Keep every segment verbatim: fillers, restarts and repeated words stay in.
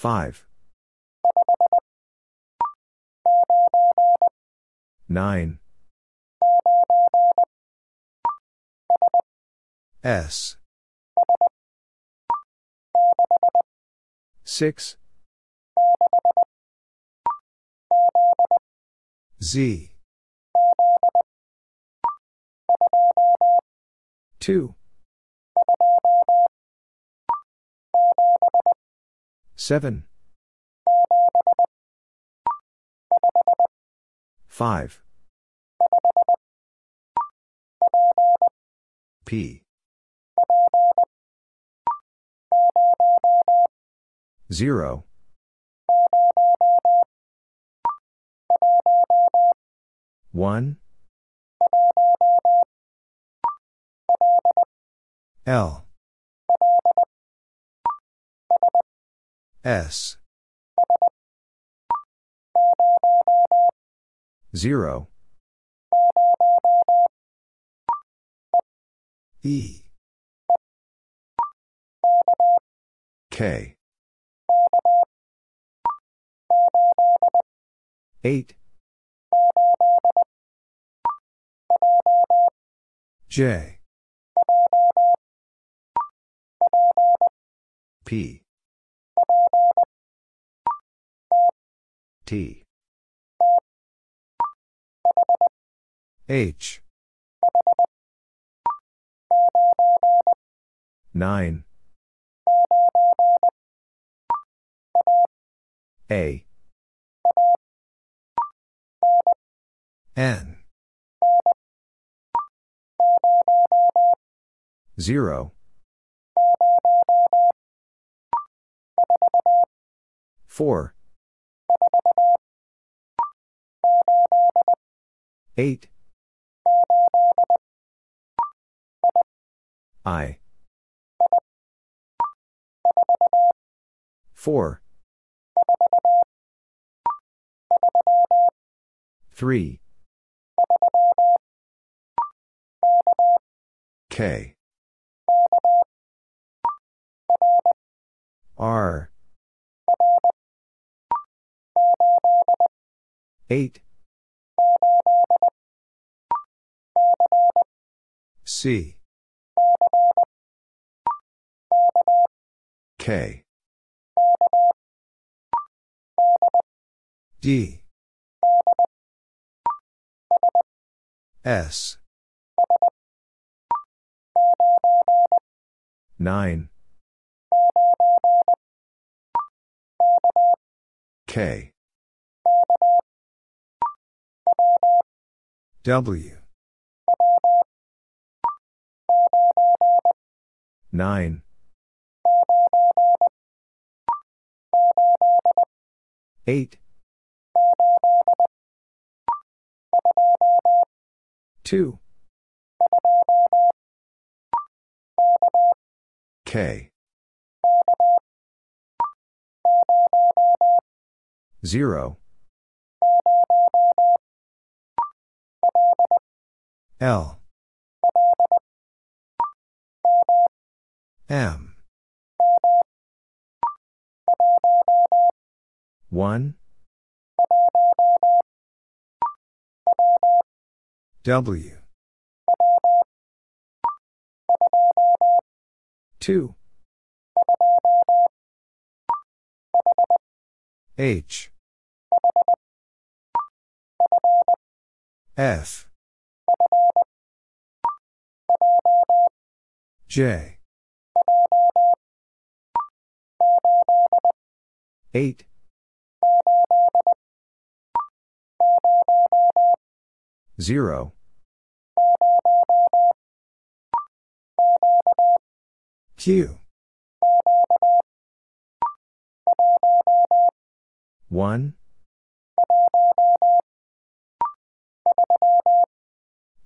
five. nine. S. six. Z. two. seven. five. P. zero. one. L. S. zero. E. K. eight. J. P. T. H. nine. A. N. zero. four. eight. I. four. three. K. R. eight. C. K. D. S. nine. K. W. nine. eight. two. K. zero. L. M. one. W. two. H. F. J. eight. zero. Q. one.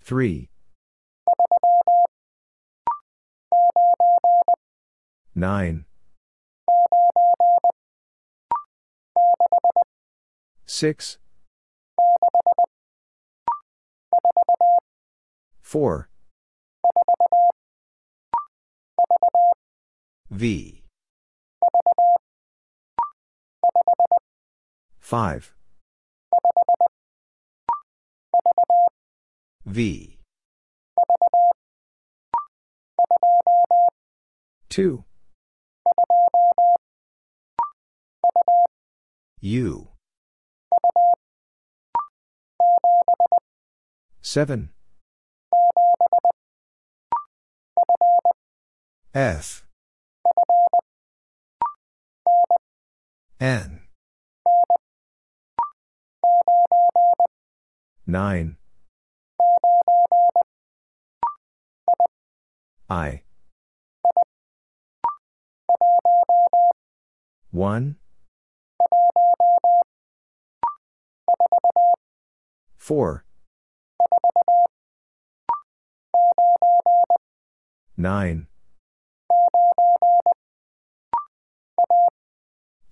three. nine. six. four. V. five. V. two. U. seven. F. N. nine. I. one. four. nine.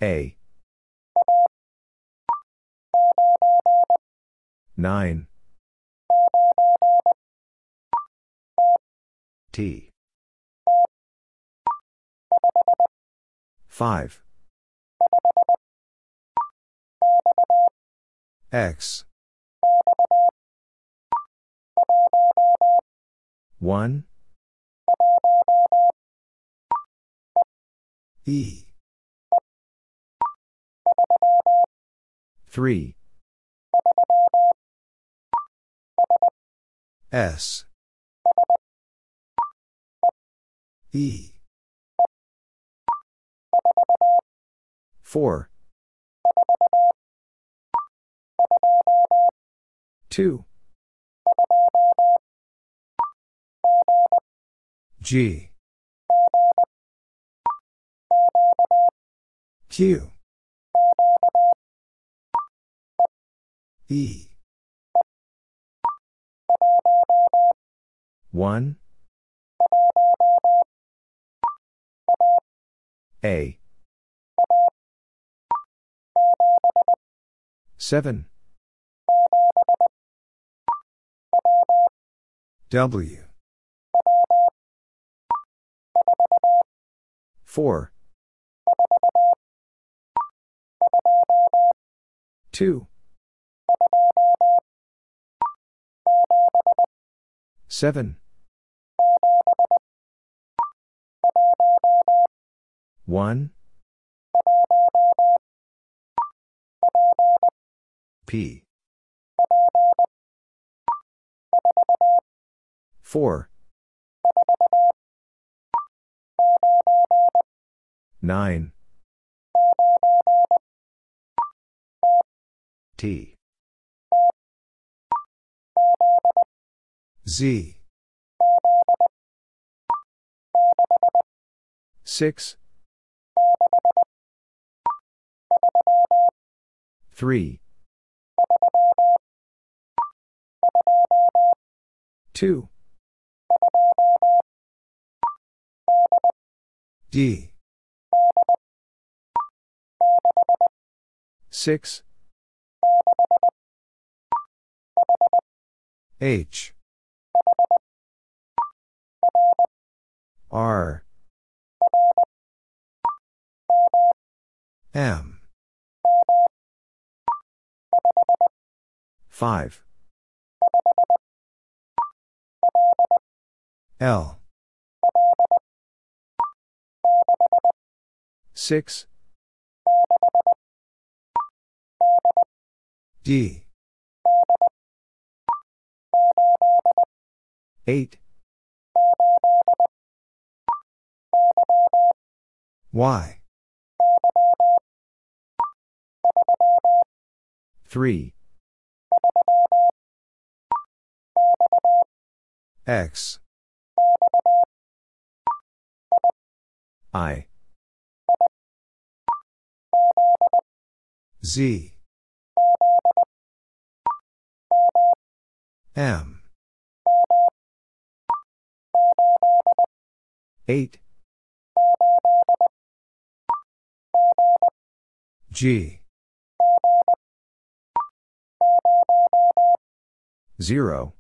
A. nine. T. five. X. one. E. three. S. E. four. two. G. Q. E. one. A. seven. W. four. two. seven. one. P. four. nine. T. Z. six. three. two. D. six. H. R. M. five. L. six. D. eight. Y. three. X. I. Z. M. eight. G. zero.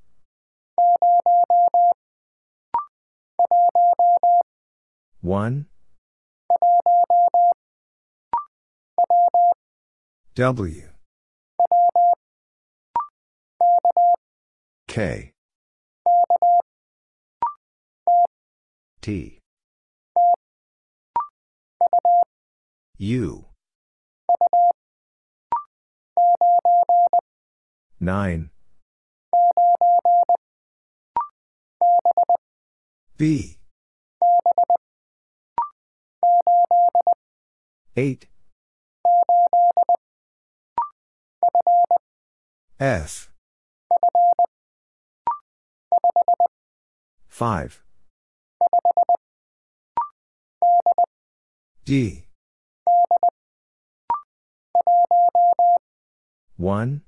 one. W K T U nine B eight F five D one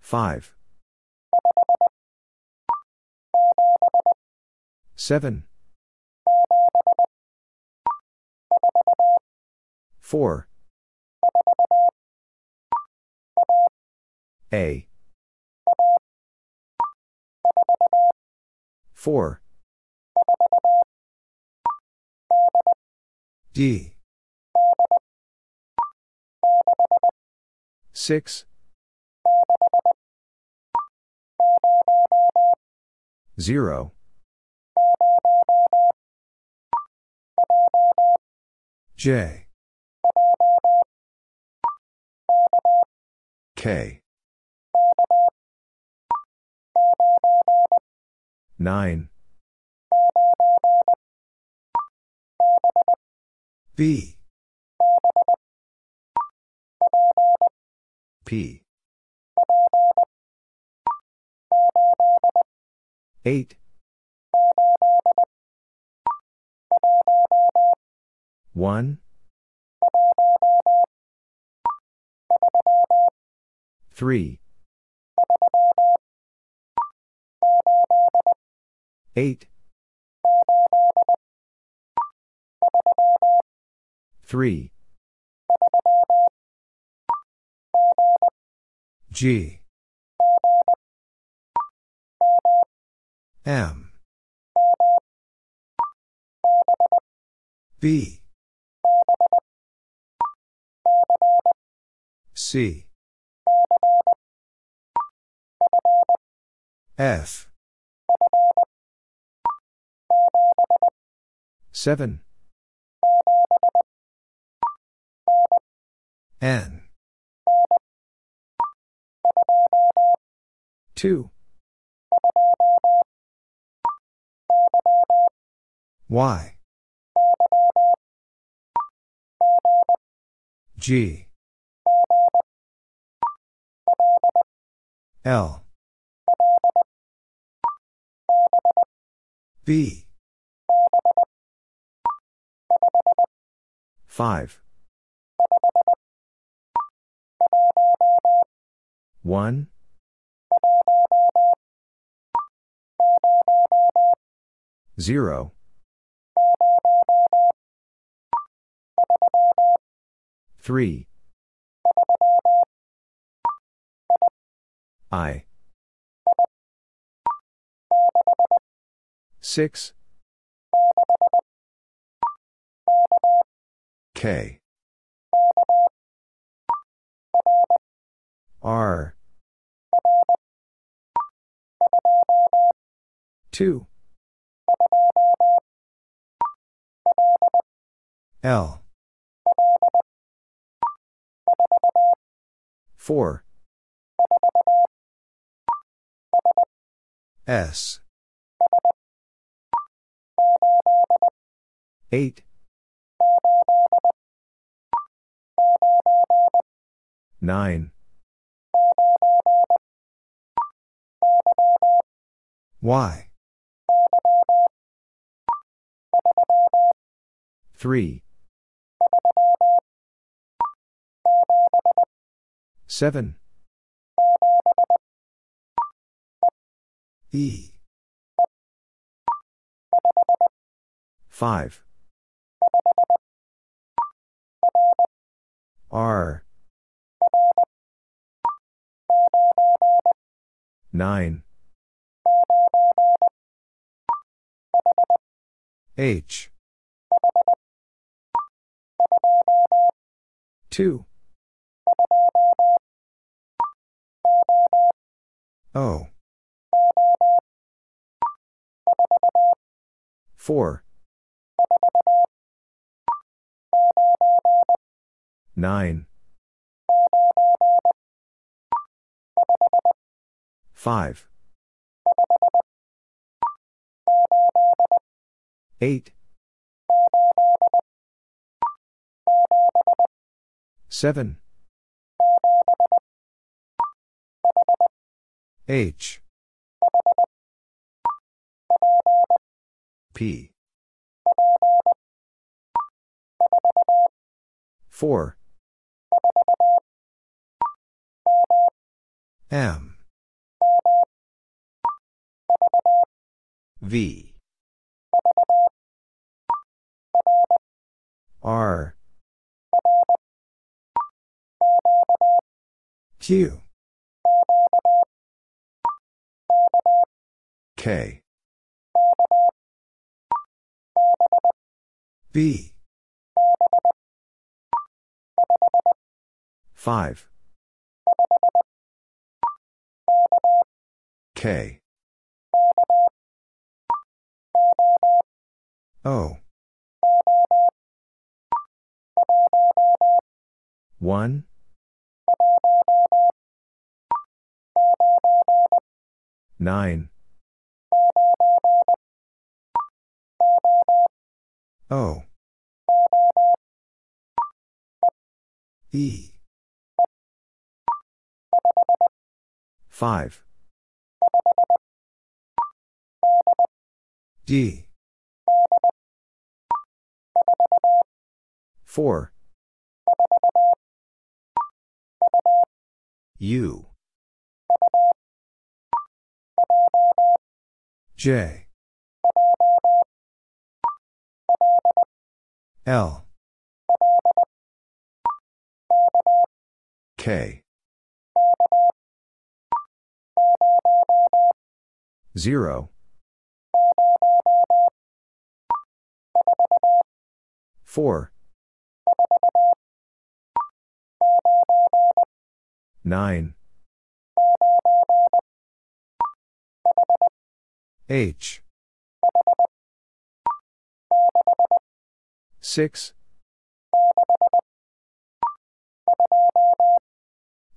five seven four A four D six zero J K nine B P eight one three eight three G M B C F seven N two Y G L B five one zero three I six K R two L four S eight nine Y three seven E five R nine H Two. O. Four. Nine. Five. Eight. Seven. H. P. Four. M. V. R. Q. K. B. Five. K. O. One. Nine. O. E. Five. D. Four. U. J. L. K. Zero. Four. Nine. H. Six.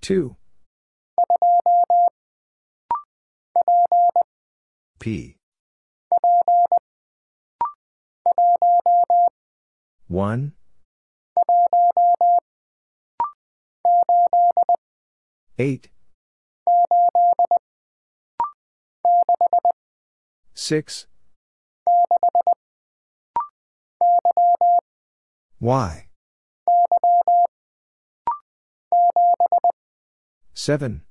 Two. P. One. Eight. Six. Y. Seven.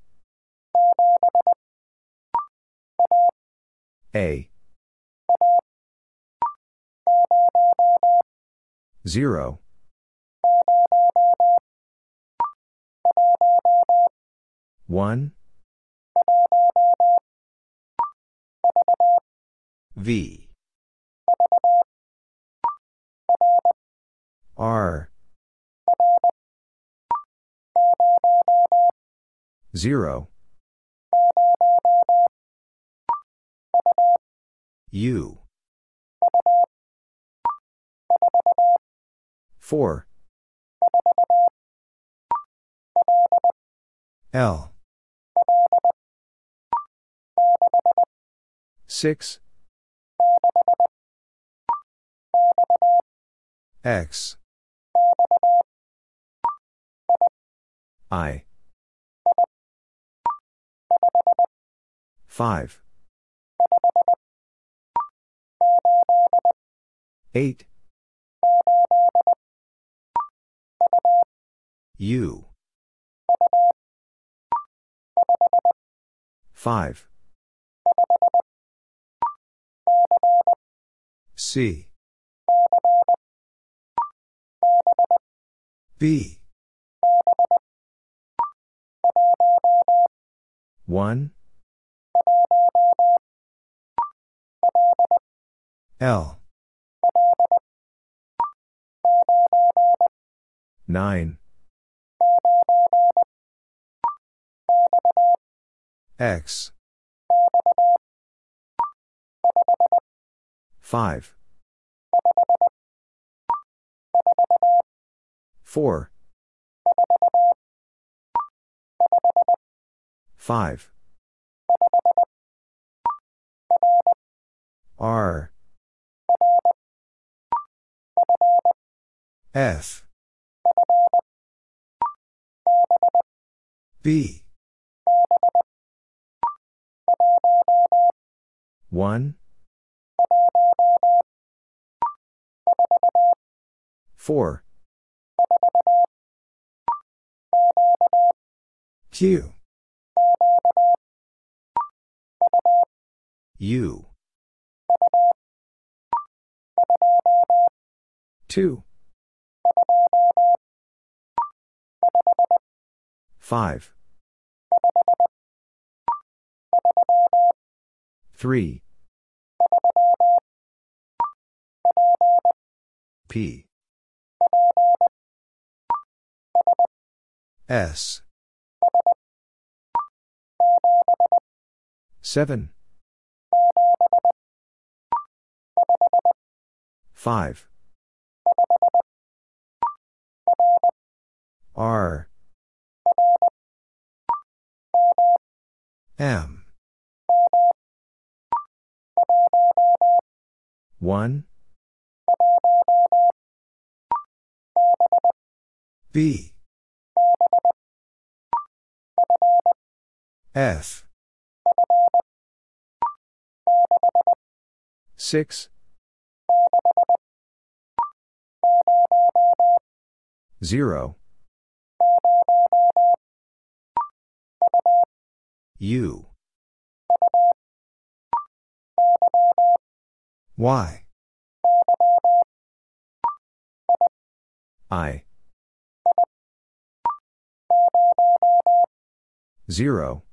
A. Zero. One. V. R. Zero. U. Four. L. Six. X. I. Five. Eight. U. Five. C. B. One. L. Nine. X. Five. Four. Five. R. F. B. One. Four. Q. U. Two. Five. Three. P. S. Seven. Five. R. M. One. B. F. Six. Zero. U. Y. I. Zero.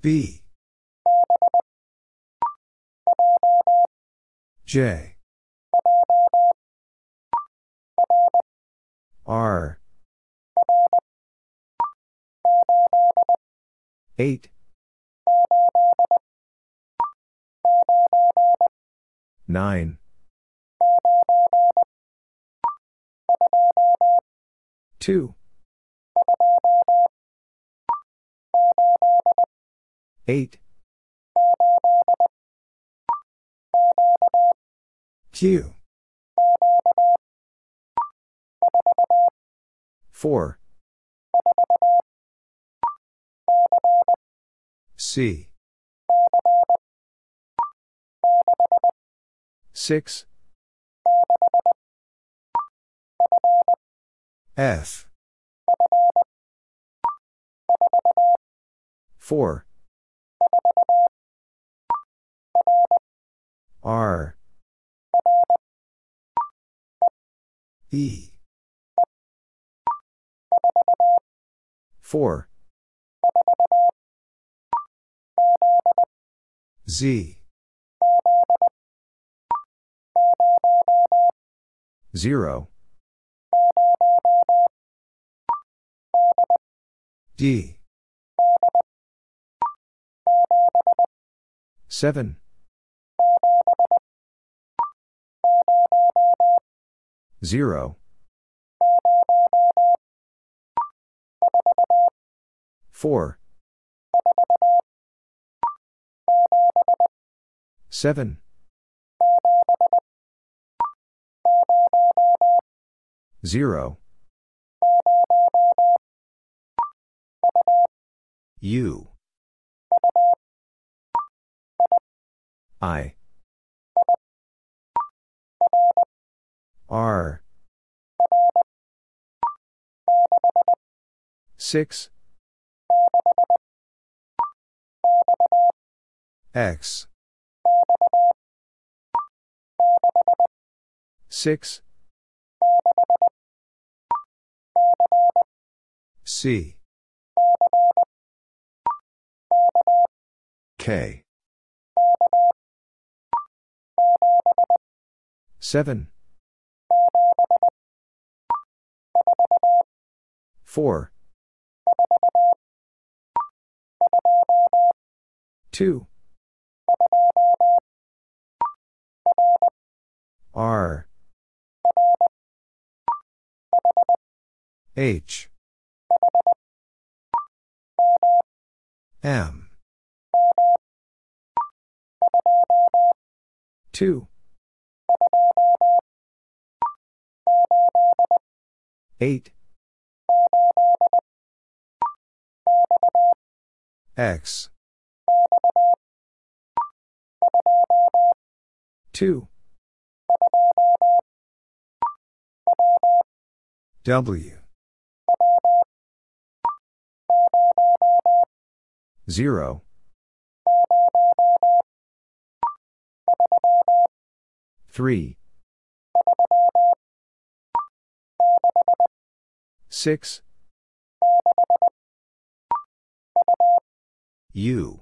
B. J. R. Eight. Nine. Two. Eight. Q. Four. C. Six. F. Four. R. E. Four. Z. Zero. D. Seven. Zero. Four. Seven. Zero. U. I. R. Six. X. Six. C. K. Seven. four. two. R. H. M. two. eight. X. two. W. zero. three. six. U.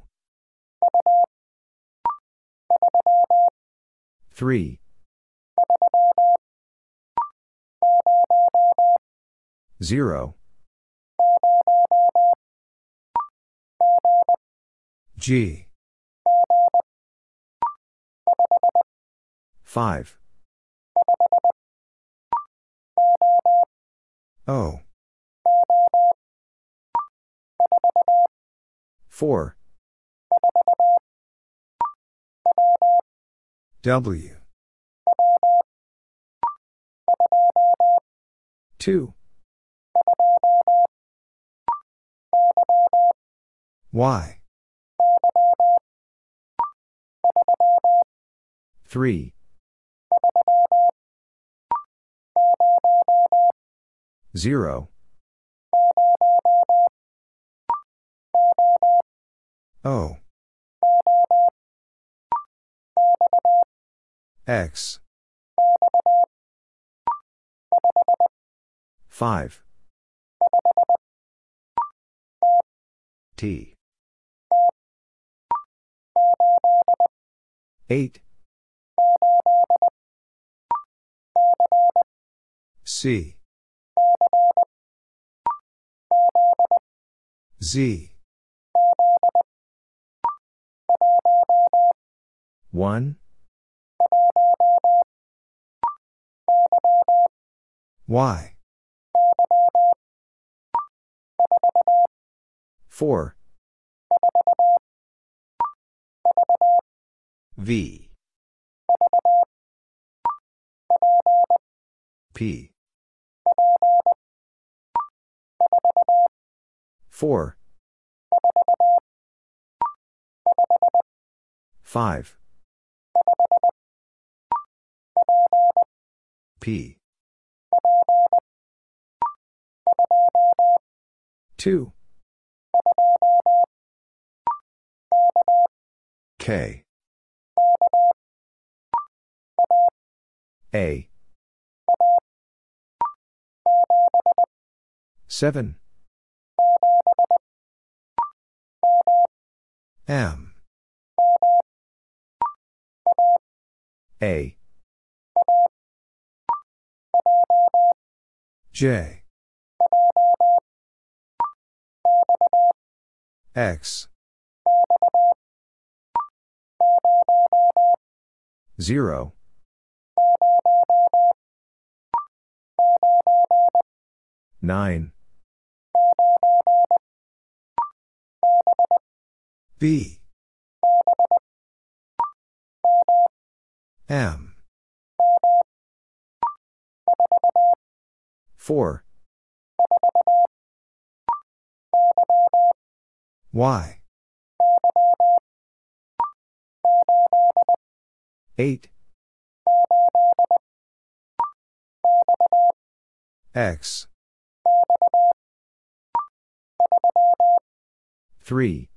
three. zero. G. five. O. four. W. two. Y. three. zero. O. X. five. T. eight. C. Z. one. Y. four. V. P. four. five. P. two. K. A. seven. M. A. J. X. zero. nine. B. M. four. Y. eight. X. three.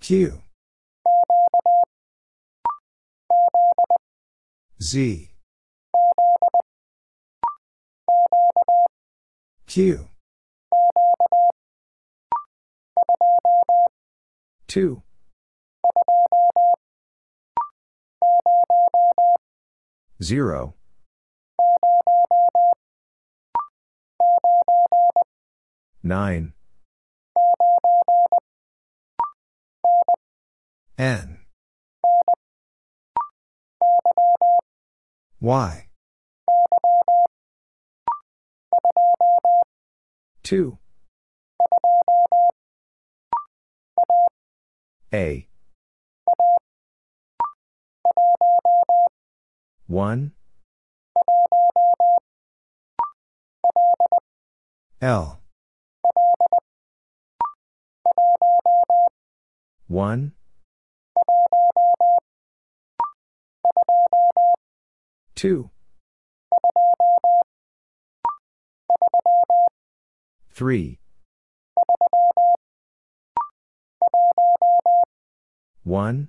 Q. Z. Q. two. zero. Nine. N. Y. Two. A. One. L. One. Two. Three. One.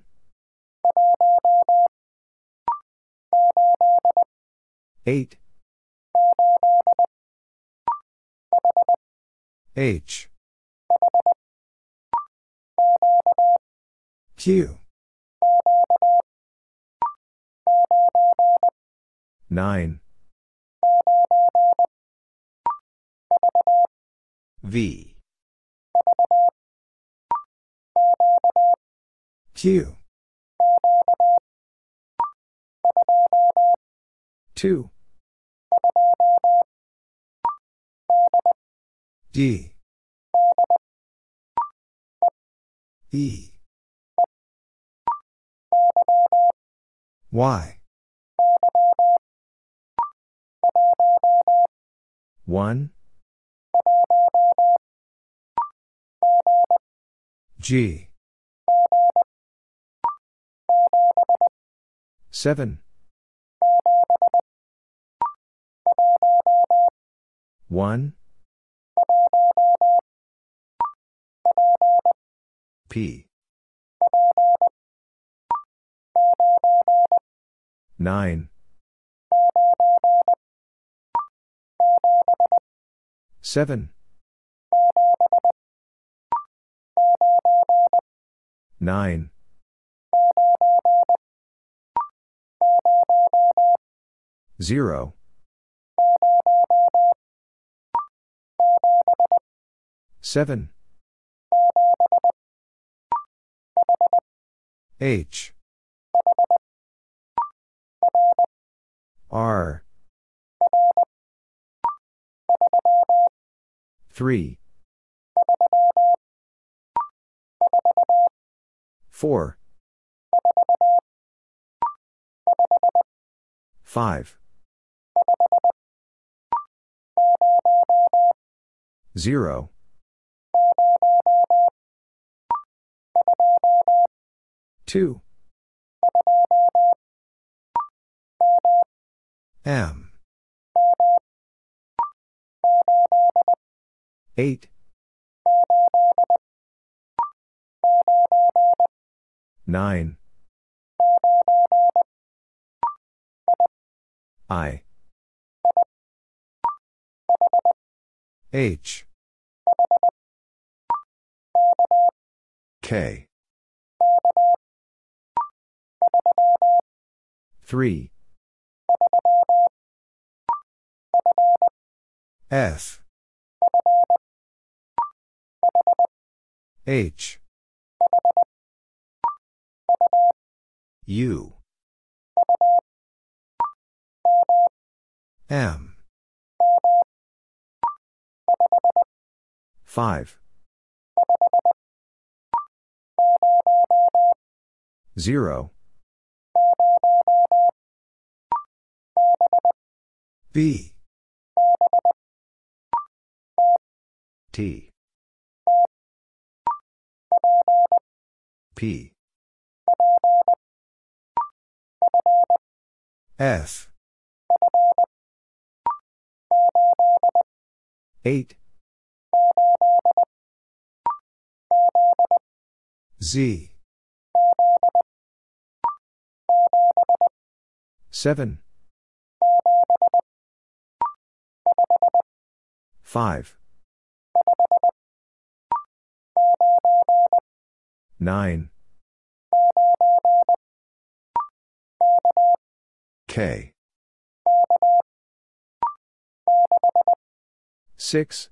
Eight. H. Q. Nine. V. Q. Two. D. E. Y. One. G. Seven. One. P. Nine. Seven. Nine. Zero. Seven. H. R. Three. Four. Five. Zero. Two. M. Eight. Nine. I. H. K. Three. F. H. U. M. Five. Zero. B. T. P. F. Eight. Z. Seven. Five. Nine. K. Six.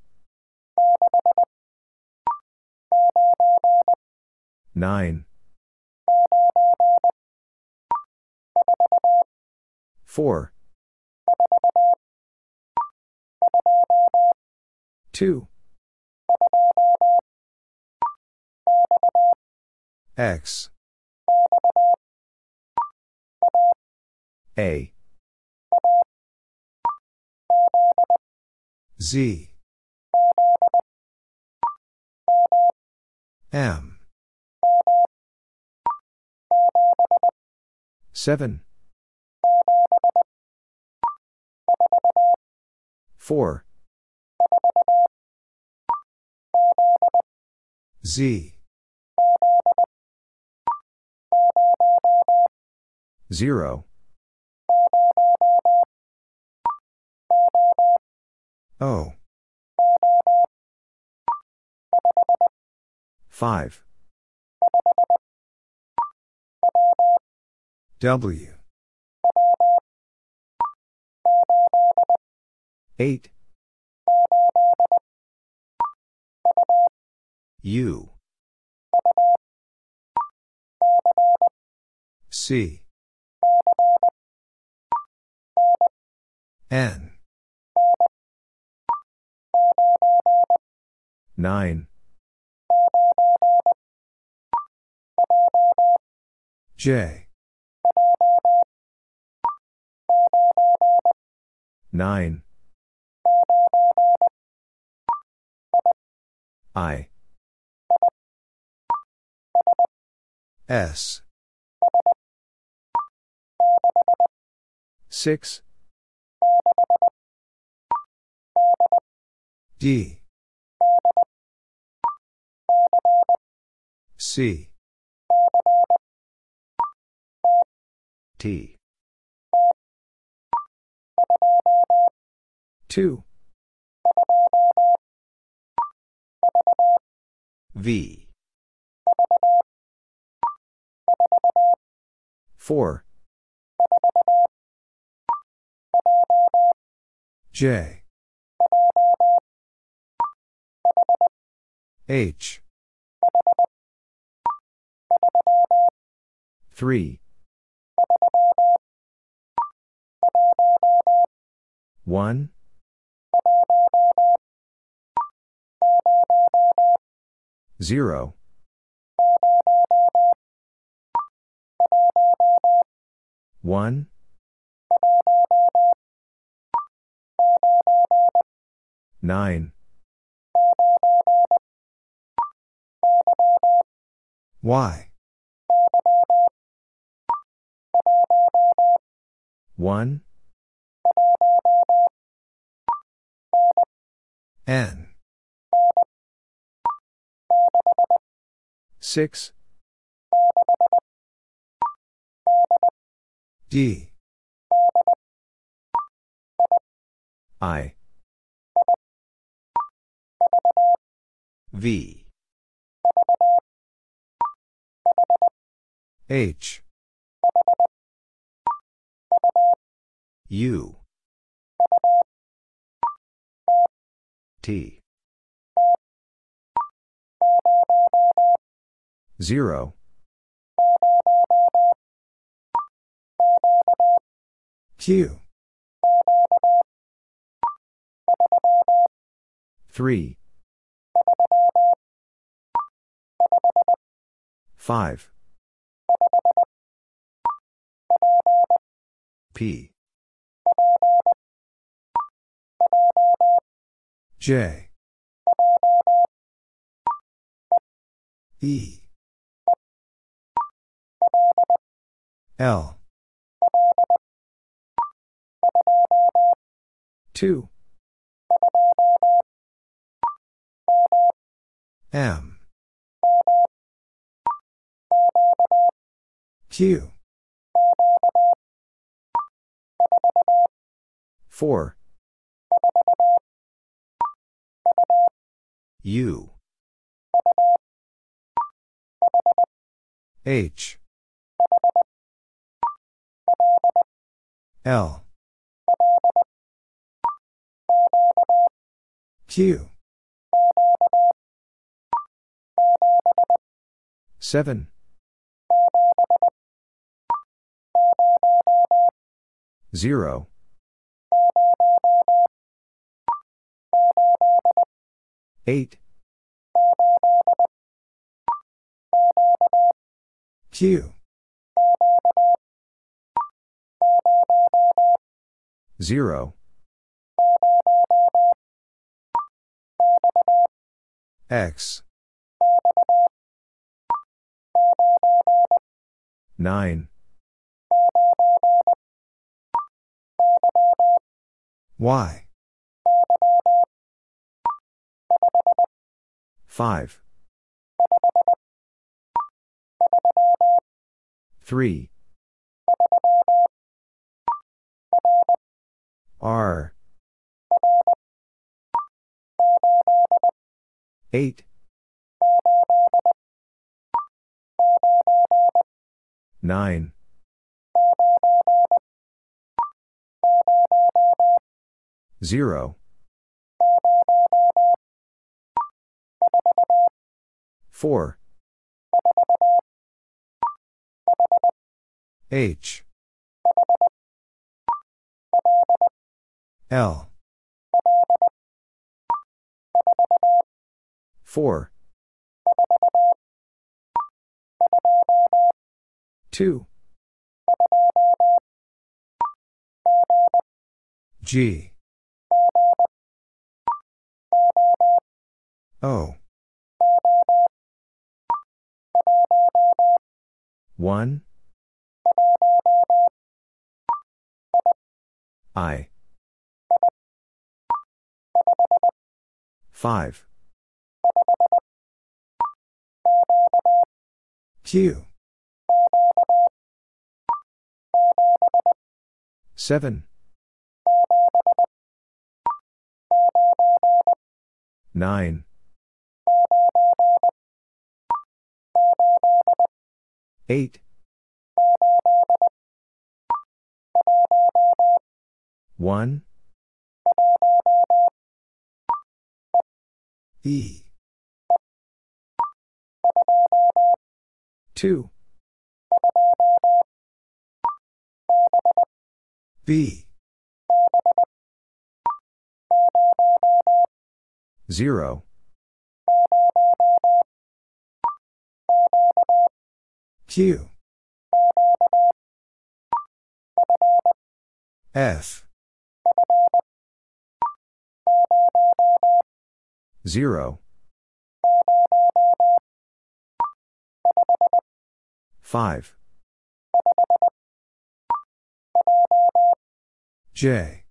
nine. four. two. X. A. Z. M. seven. four. Z. zero. O. five. W. eight. U. C. N. nine. J. nine. I. S. six. D. C. T. two. V. four. J. H. three. one. zero. one. nine. Y. one. N. six. D. I. V. H. U. T. zero. Q. three. five. P. J. E. L. two. M. Q. four. U. H. L. Q. seven. zero. eight. Q. zero. X. nine. Y. five. three. R. eight. nine. zero. four. H. L. four. two. G. O. one. I. five. Q. seven. nine. eight. one. E. two. B. zero. Q. F. zero. five. J.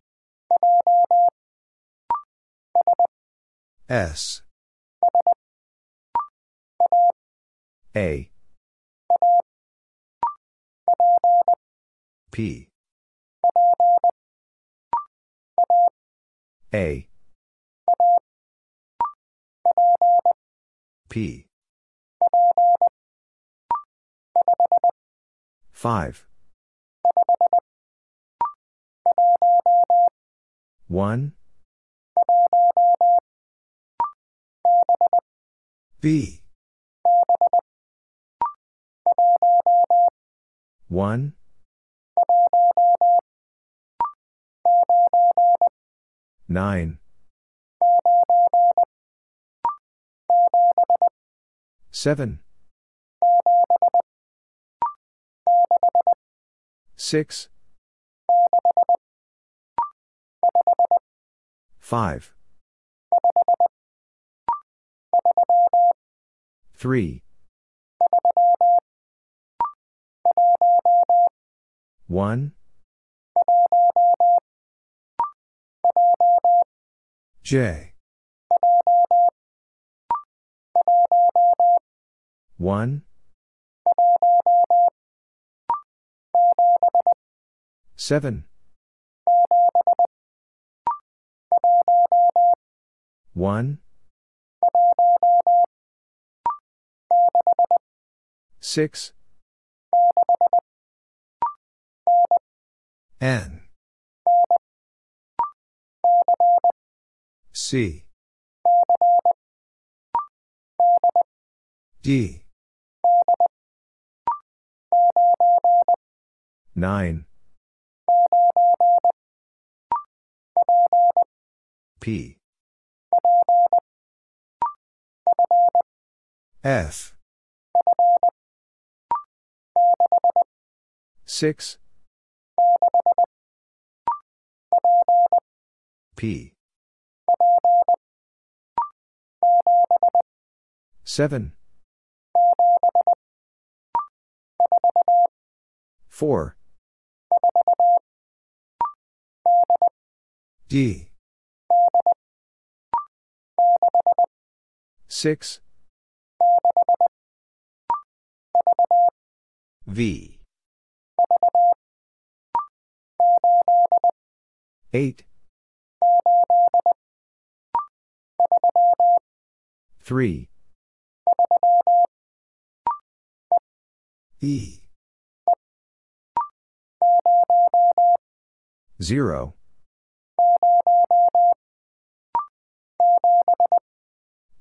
S. A. P. A. P. five. one. B. one. nine. seven. six. five. three. one. J. one. seven. one. six. N. C. D. nine P F six P seven four D six V eight three E zero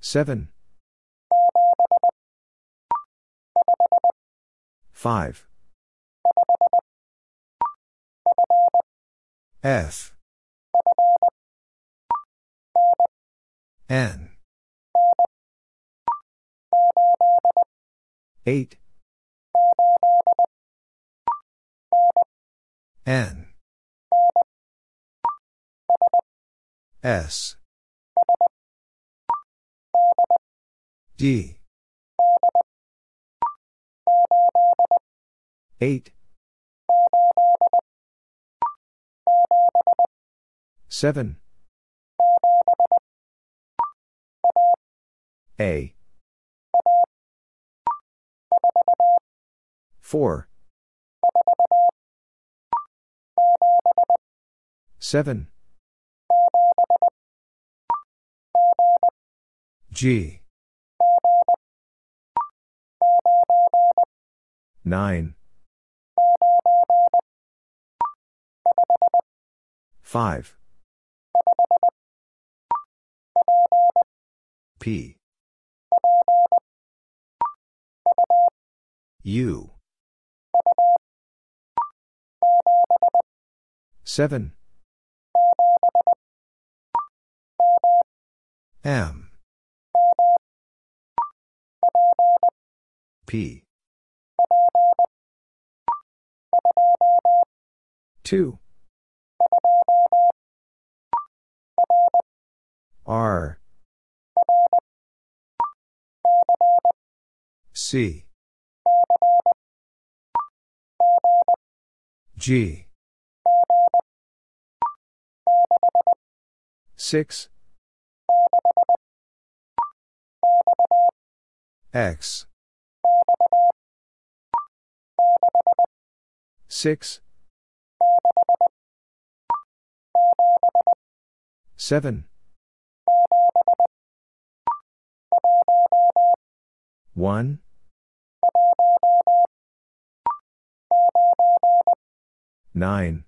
seven five F N eight N S D eight seven A four seven G nine five P U seven M P two R C G six X six seven one nine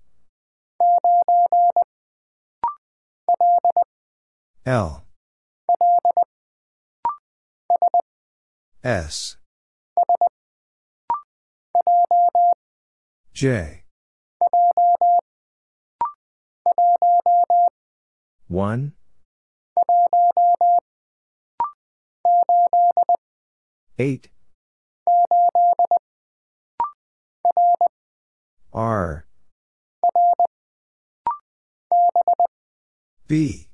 L S J one eight R B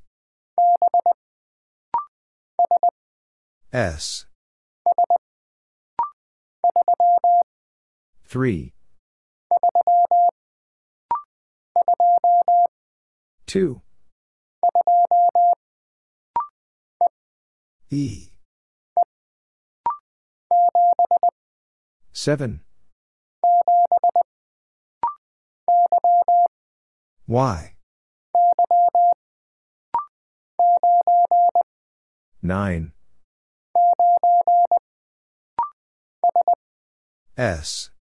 S three two E seven Y nine S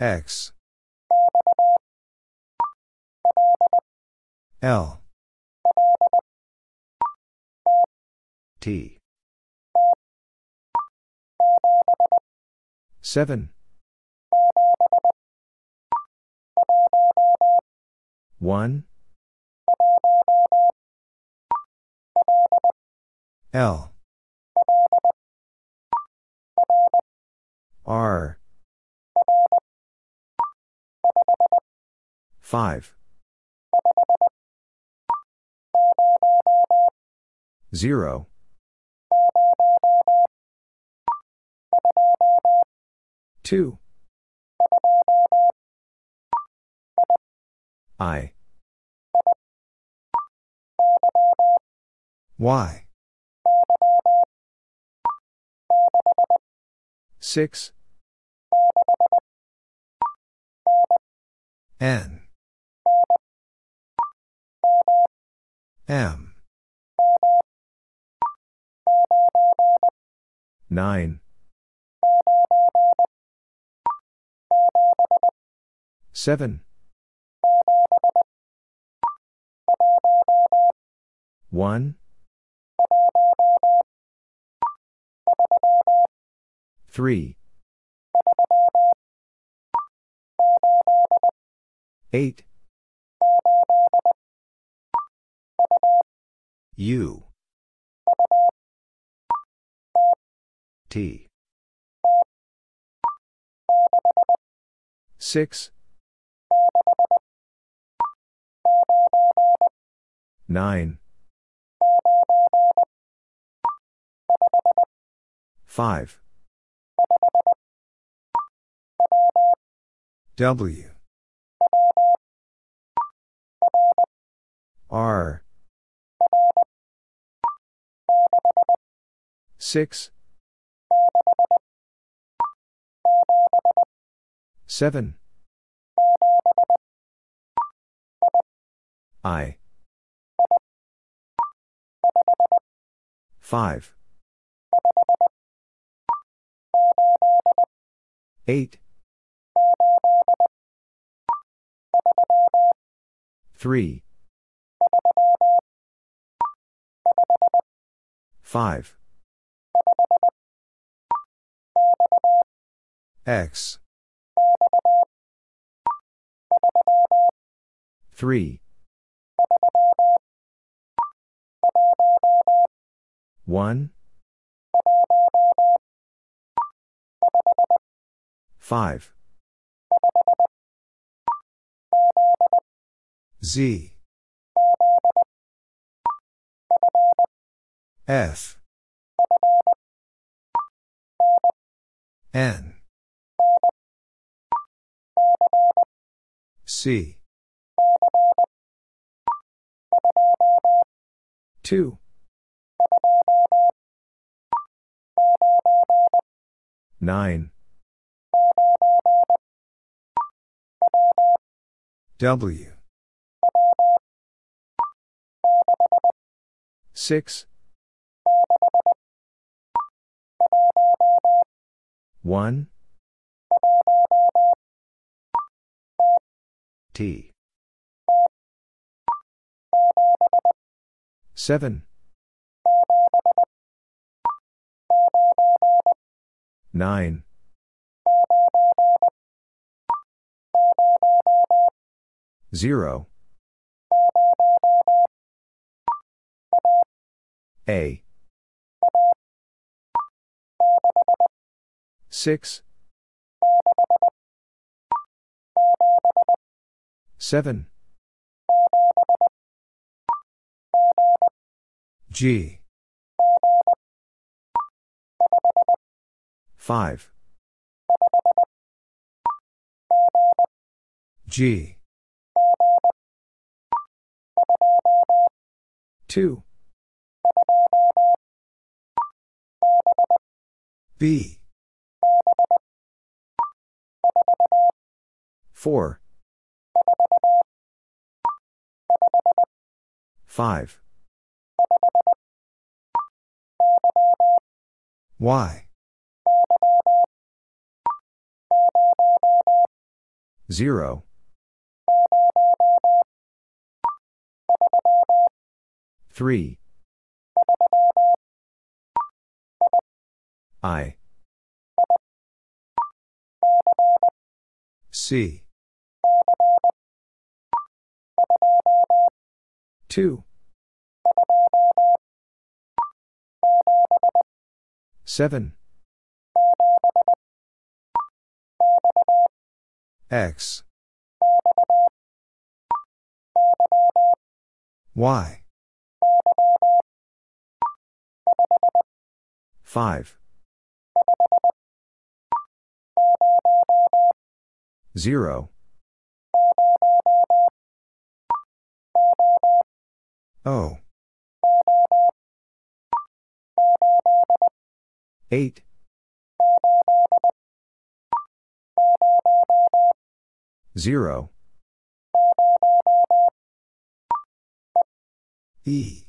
X L T seven one L R five zero two I Y six N M nine seven one three eight U T six nine five W R six seven I five eight three five X three one five Z F N C two nine W six one T seven nine zero A six seven G five G two B four five Y zero three I C. two. seven. X. Y. five. zero. O. eight. zero. E.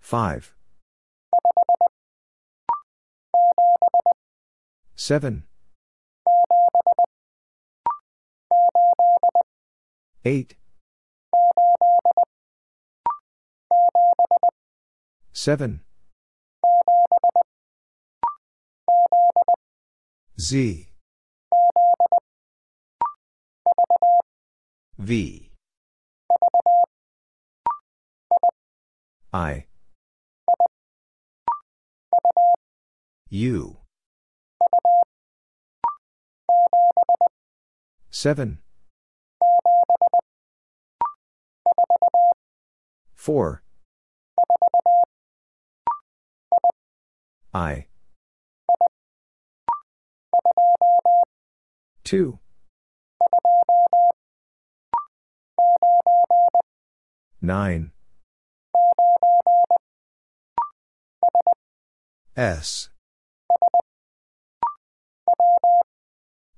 five. seven. eight. seven. Z. V. I. U. seven. four. I. two. nine. S.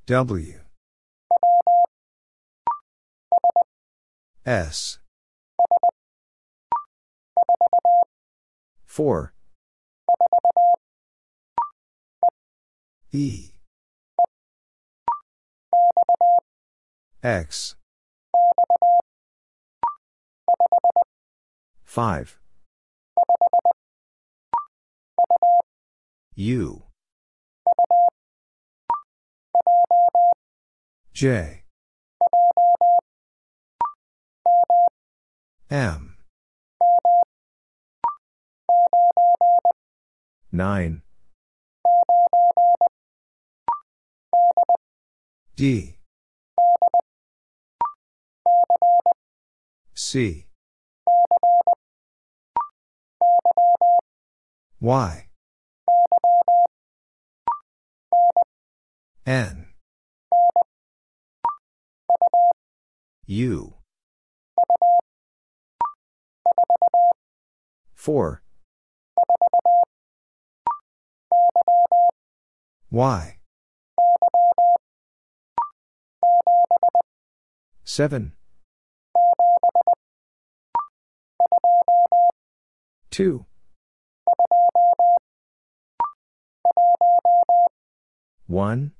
W. S. four. E. X. five. U. J. M. nine. D. C. Y. N. U. four. Y. seven. two. one.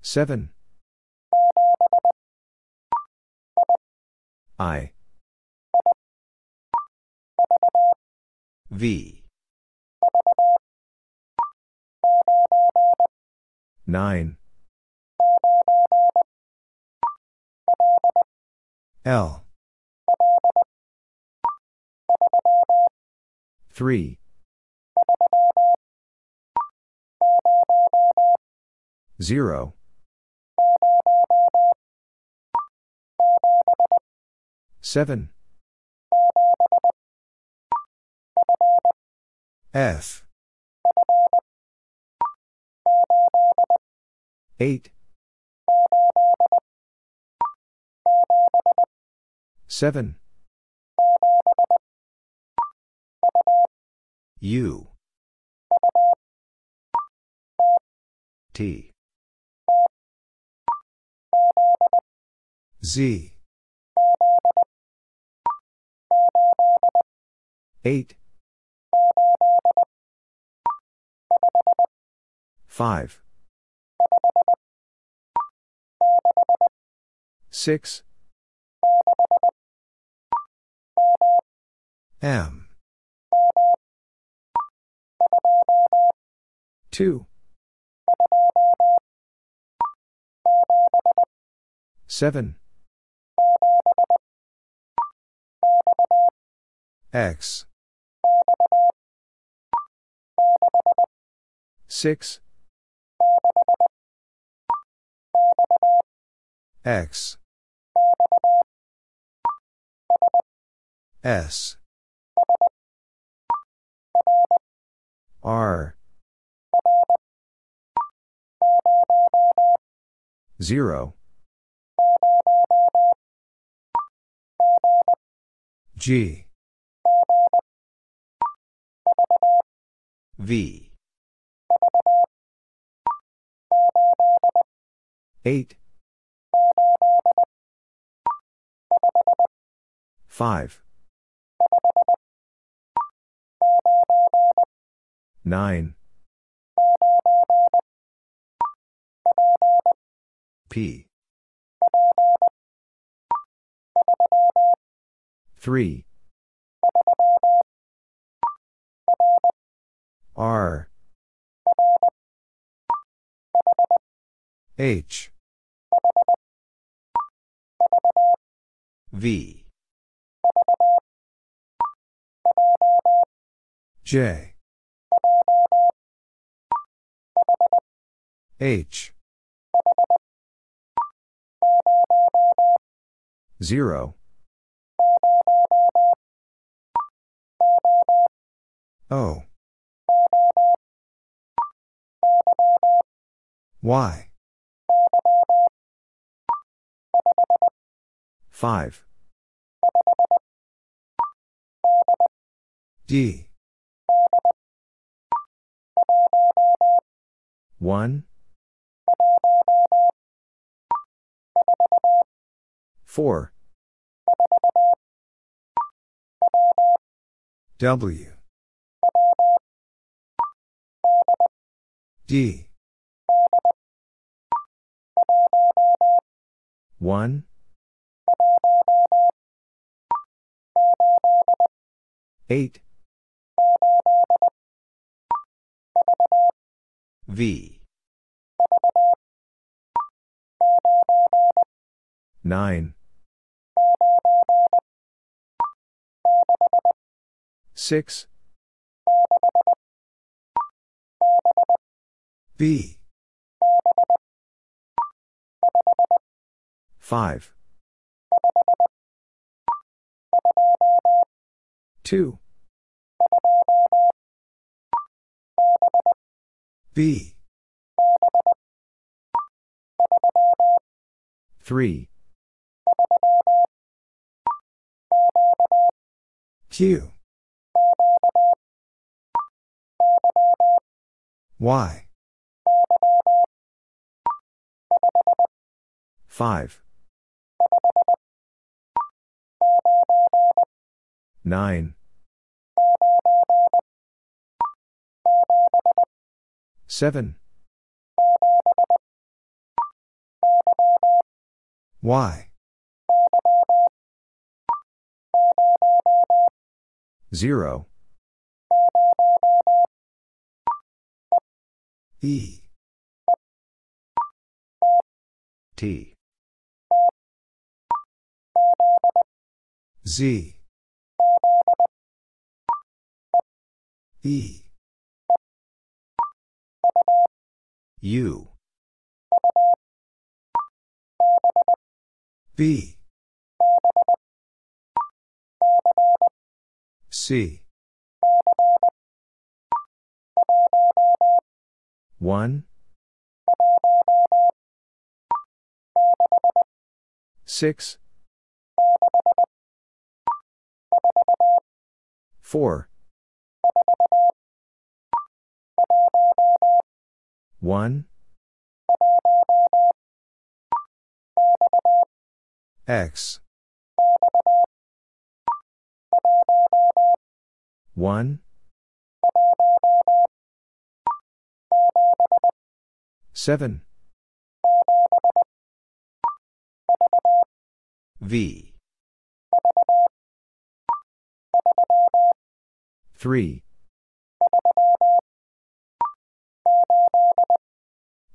seven. I. V. nine. L. three. zero. seven. F. eight. seven. U. T. Z. eight. five. six. M. Two. Seven. X. Six. X. S. R. Zero. G. V. Eight. Five. Nine. P. Three. R. H. V. J. H. Zero. O. Y. Five. D. One. Four. W. D. One. Eight. V. Nine. Six. B. Five. Two. B. Three. Q. Y. Five. Nine. Seven. Y. Zero. E. T. Z. E. U. B. C. One. Six. Four. One. X. One. Seven. V. Three.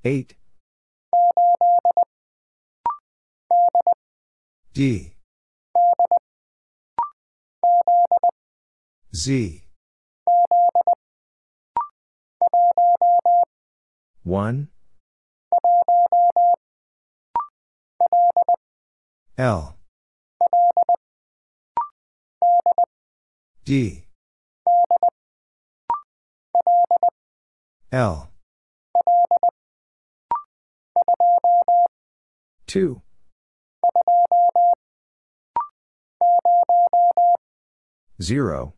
eight D Z one L D L two zero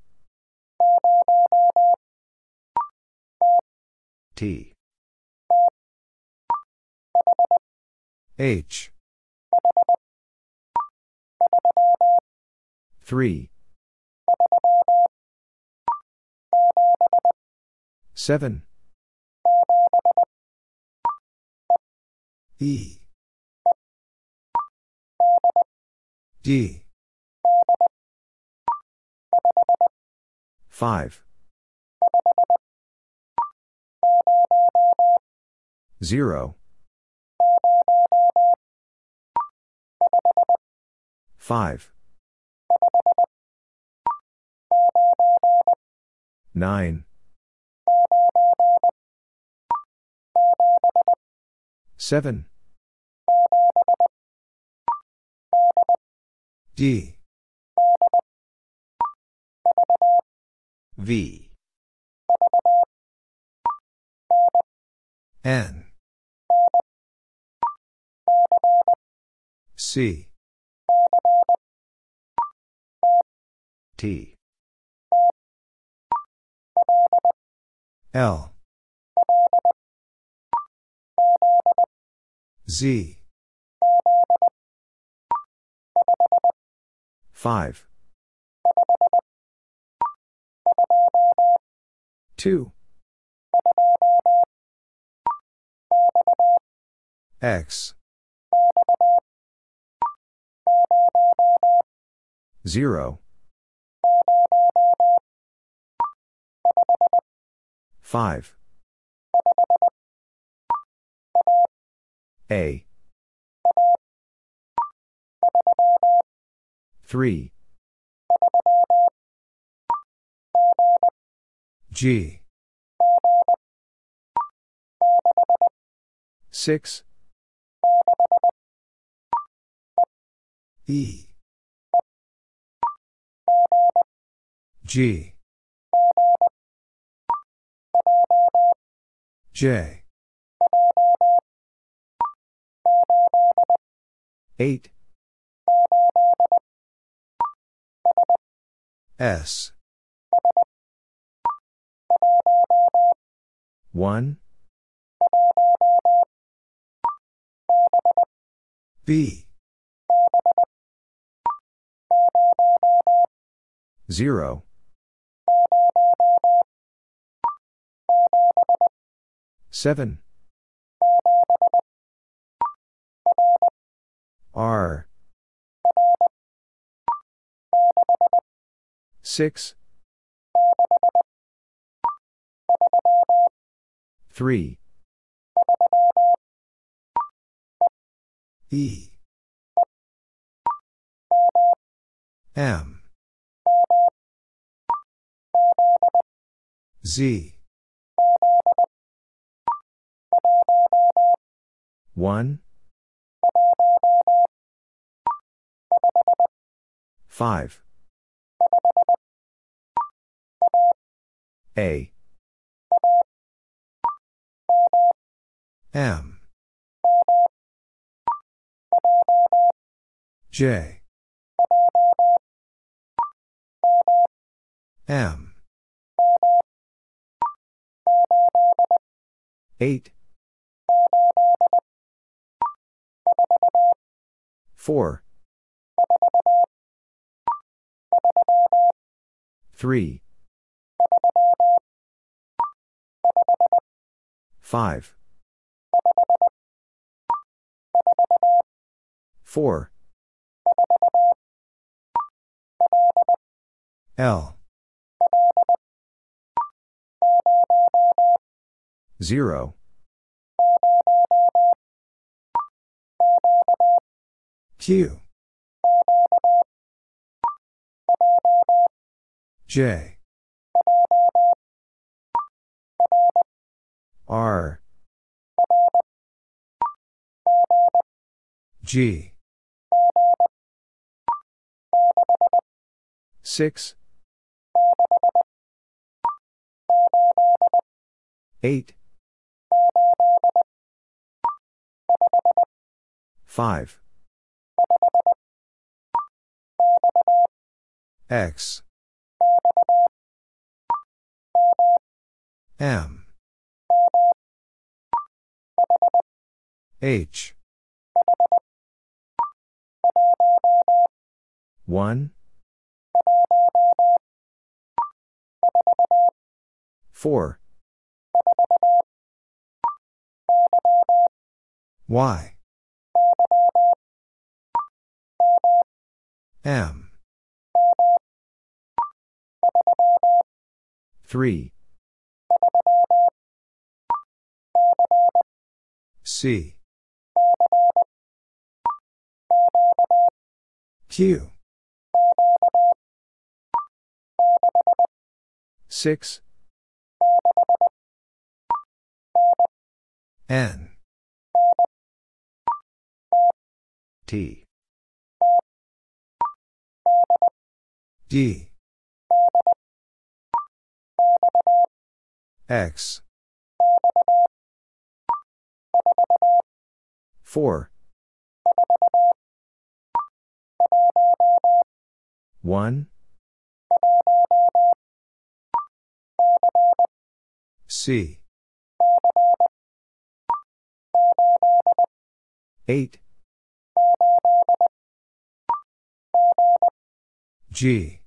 T H three seven E D five zero five nine seven D V N C T L Z five two X zero five A three G six E G J eight S one B zero seven R six three E M Z one five A M J M eight four three five four L zero Q. J. R. G. Six. Eight. Five. X. M. H. One. Four. Y. M. Three. C. Q. Six. N. T. D. X. Four. One. C. Eight. G.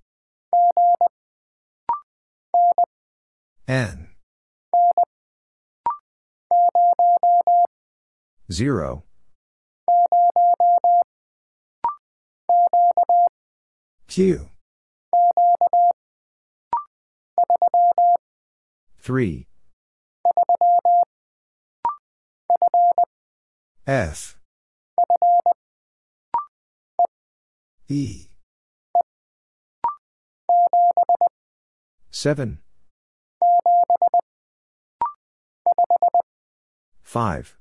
N. Zero. Q. Three. F. E. Seven. Five.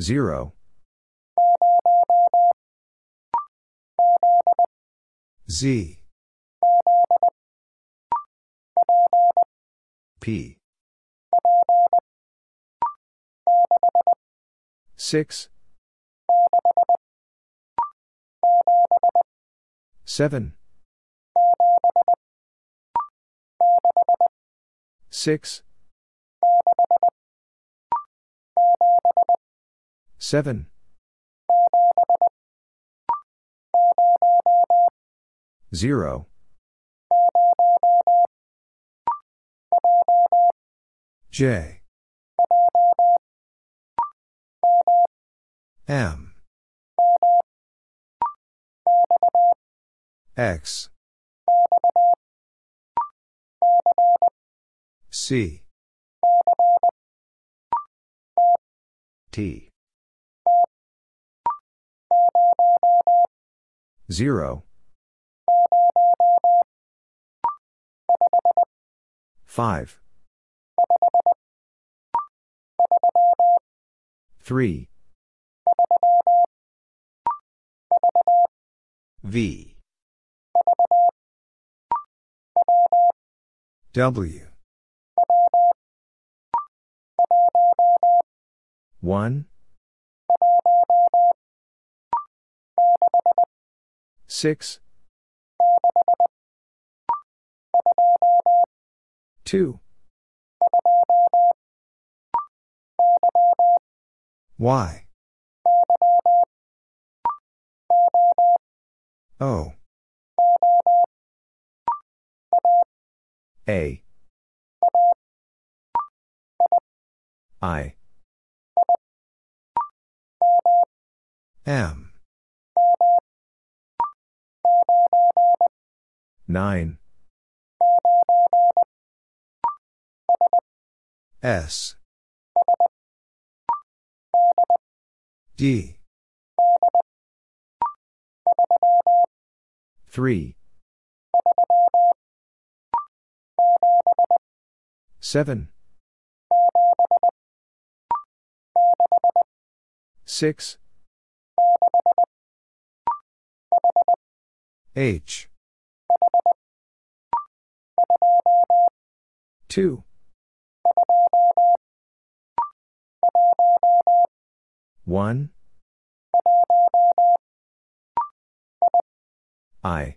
Zero. Z. P. Six. Seven. Six. Seven. Zero. J. M. X. C. T. Zero. Five. Three. V. W. One. Six. Two. Y. O. A. I. M. Nine. S. D. Three. Seven. Six. H. Two. One. I.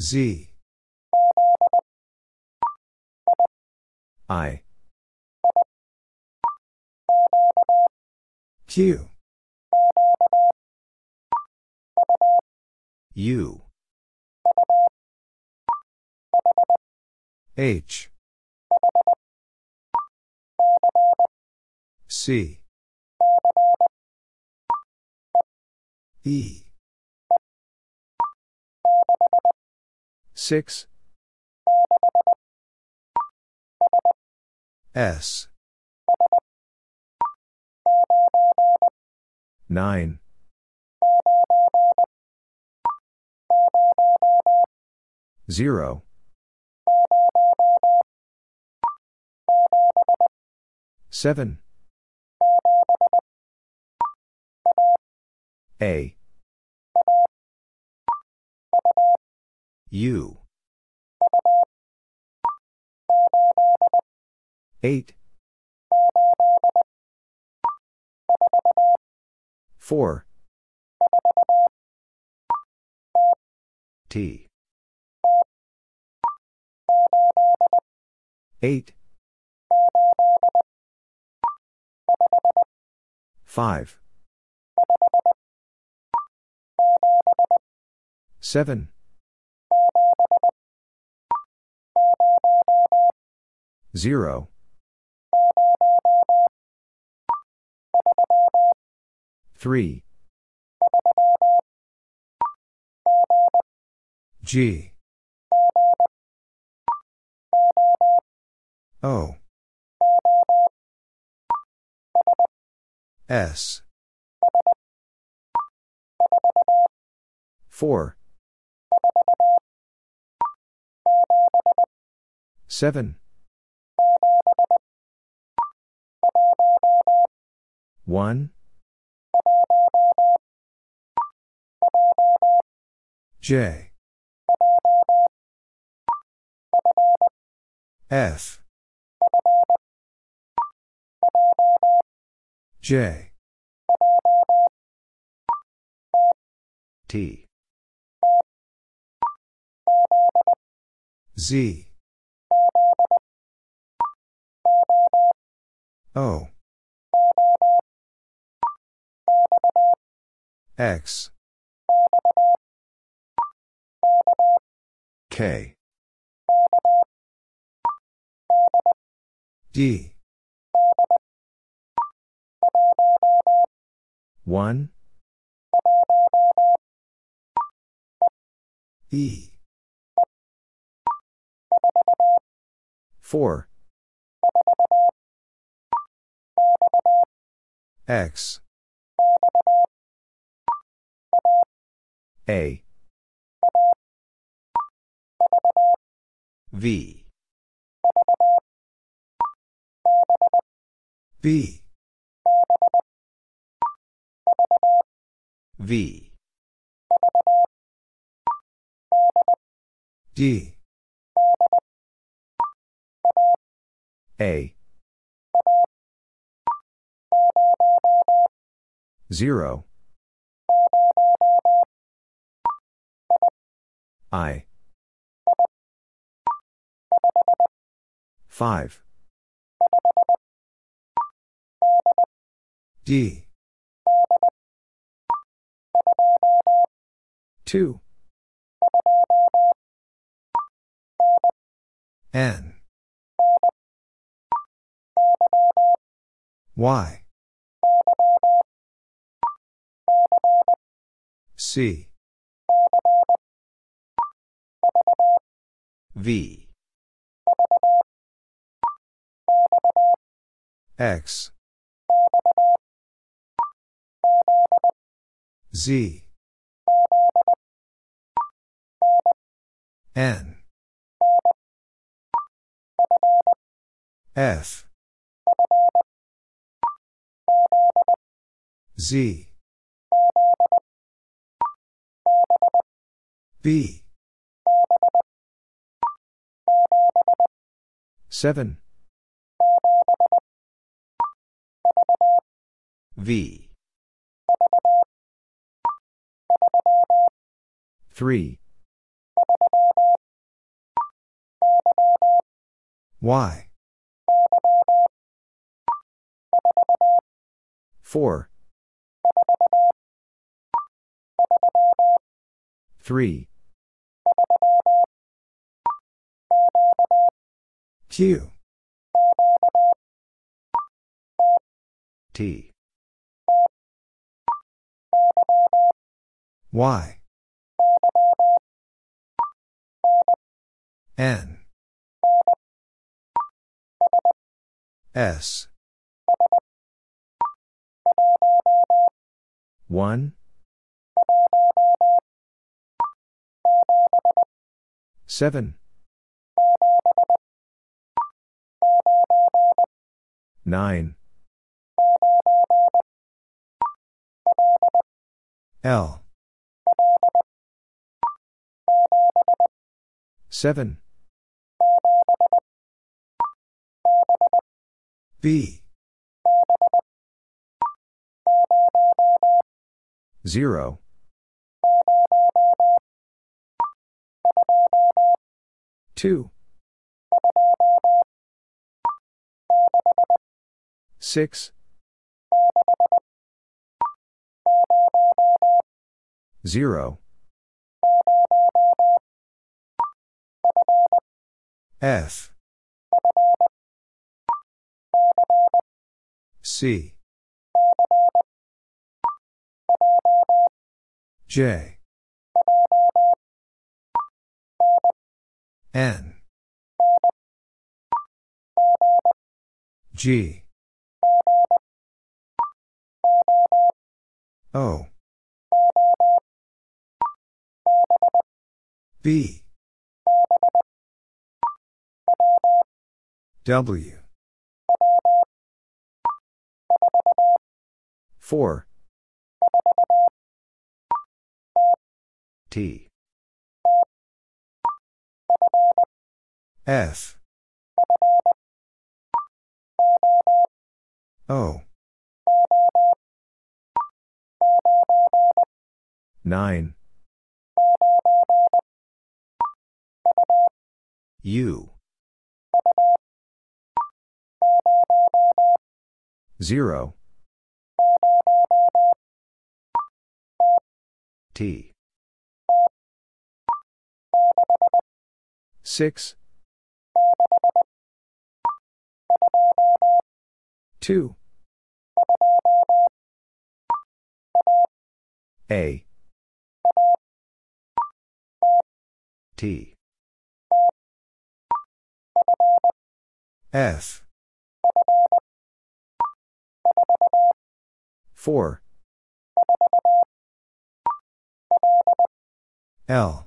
Z. I. Q. U. H. C. E. Six. S. Nine. Zero. Seven. A. U. Eight. Four. T. Eight. Five. Seven. Zero. Three. G. O. S. Four. Seven. One. J. F. J. T. Z. O. X. K. D. One. E. Four. X. A. V. B. V. D. A. Zero. I. Five. D. Two. N. Y. C. V. X Z N F Z B seven V three Y four three Q T Y N S one seven nine L seven B zero two six zero F C J N G O B W four T F O nine U zero T six two A T F four L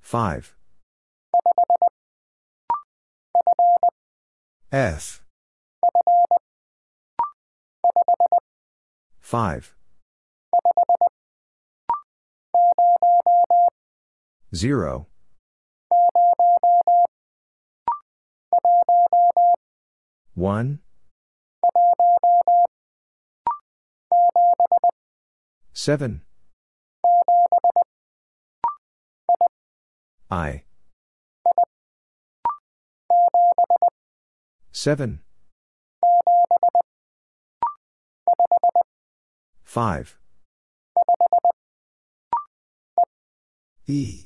five F five zero one seven I seven five E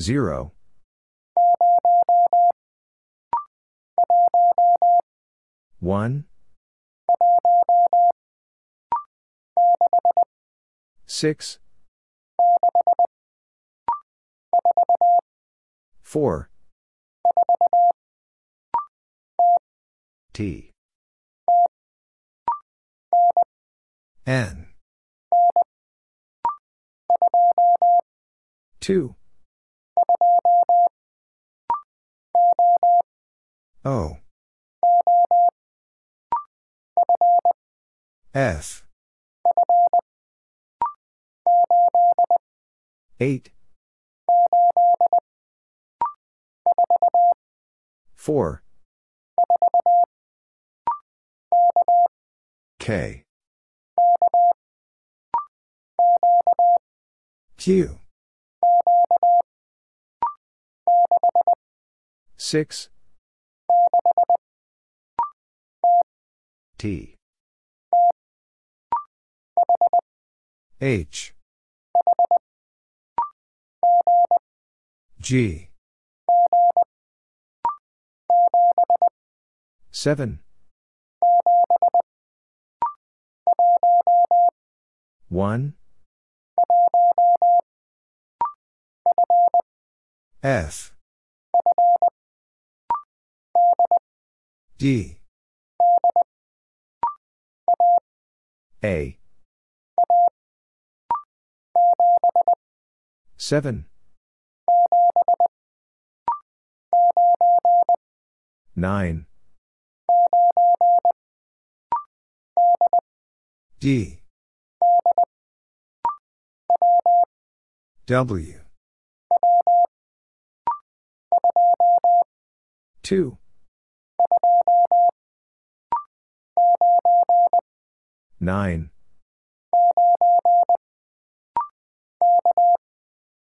zero one six four T N two O F eight four K Q six T H G seven one F D A seven nine D W two nine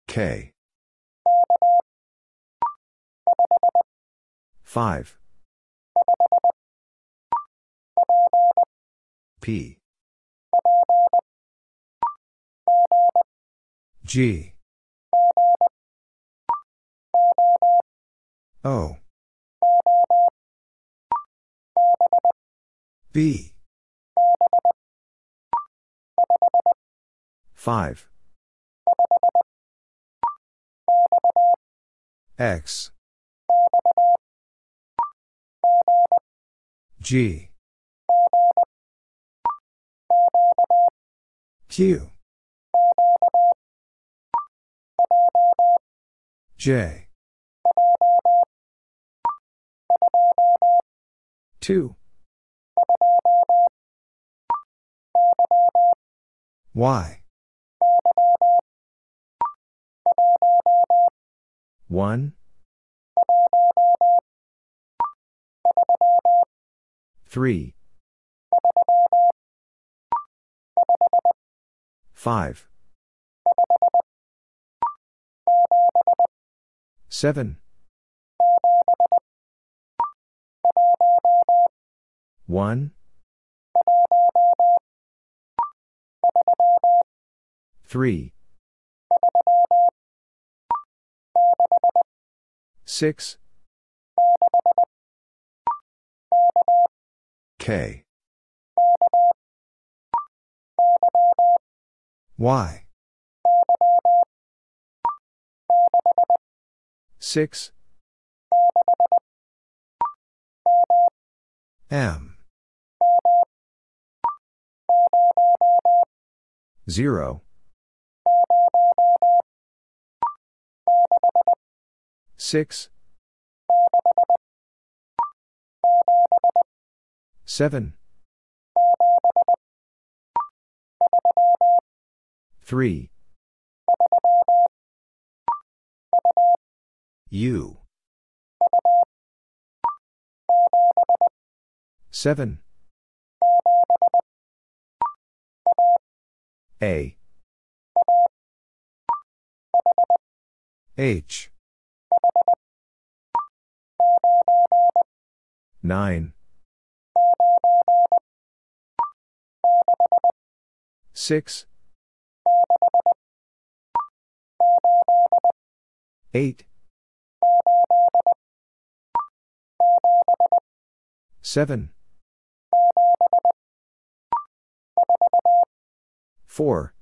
K five P G O B five X G Q J two Y one three five seven one three six K Y six M zero six seven three U seven A H nine six eight seven four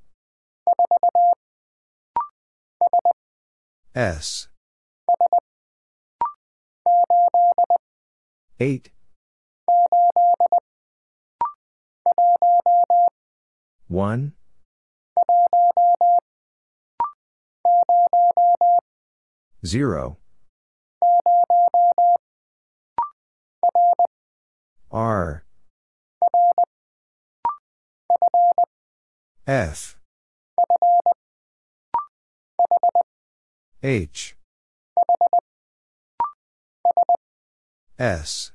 S eight one zero R F H S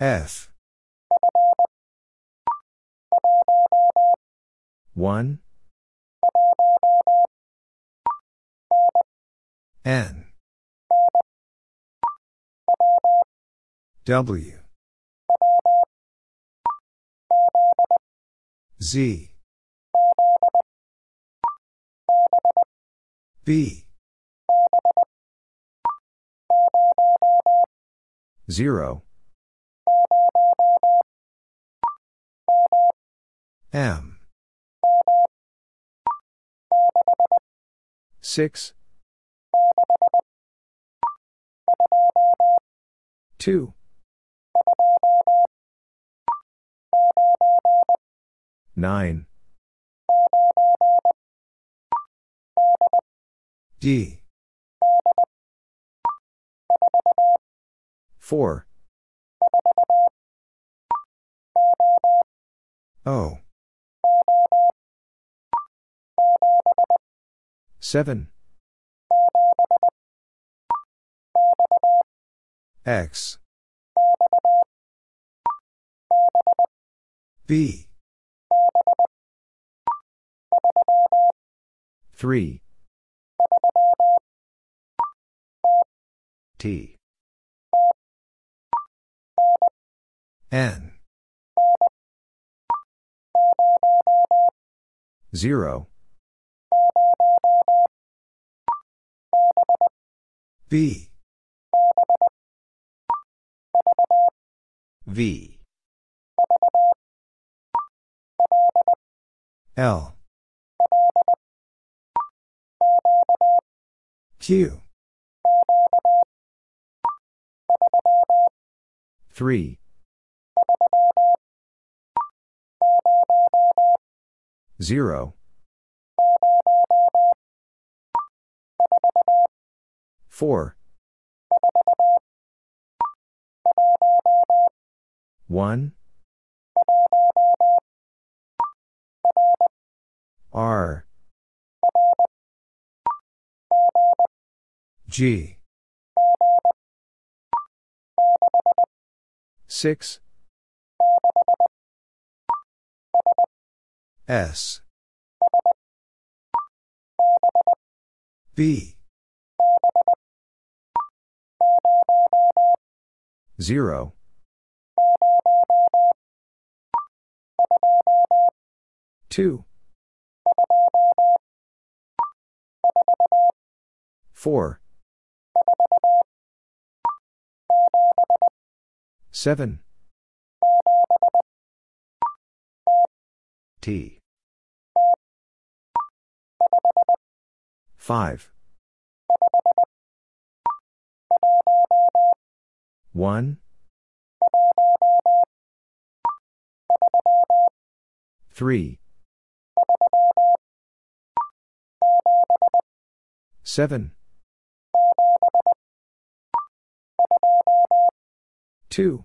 F one N W Z B zero M six two nine D four O seven X B three T N zero B V L Q three zero four one R G six S B zero two four seven T five one three seven two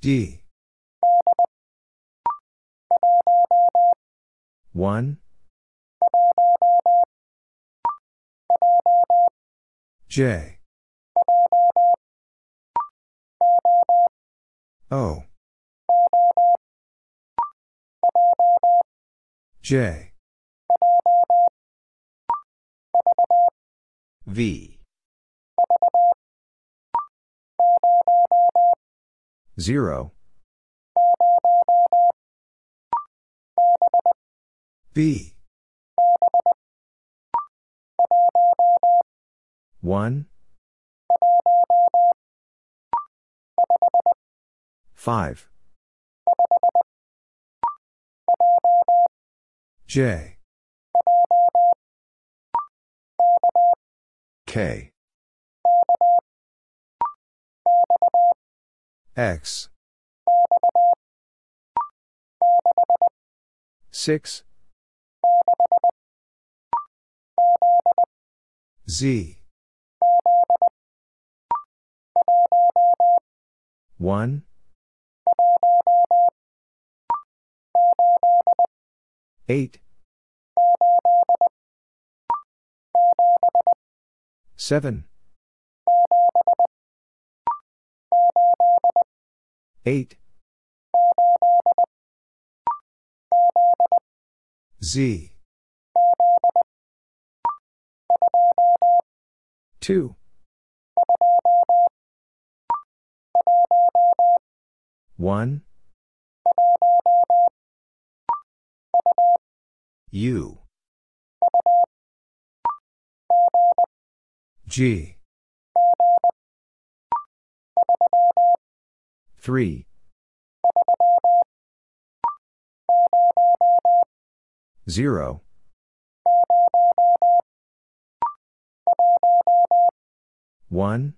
D one J O J V zero B one five J K. X. six. Z. one. eight. seven. eight. Z. two. one. U. G. three. zero. one.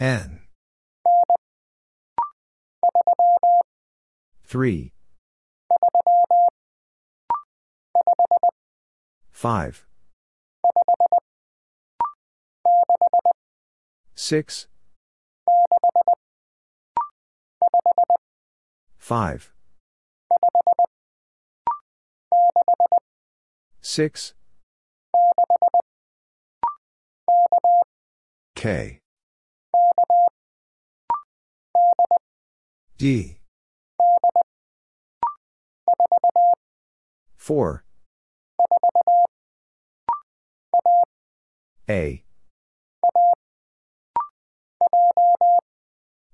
N. three. five. six. five. six. K. D. four. A.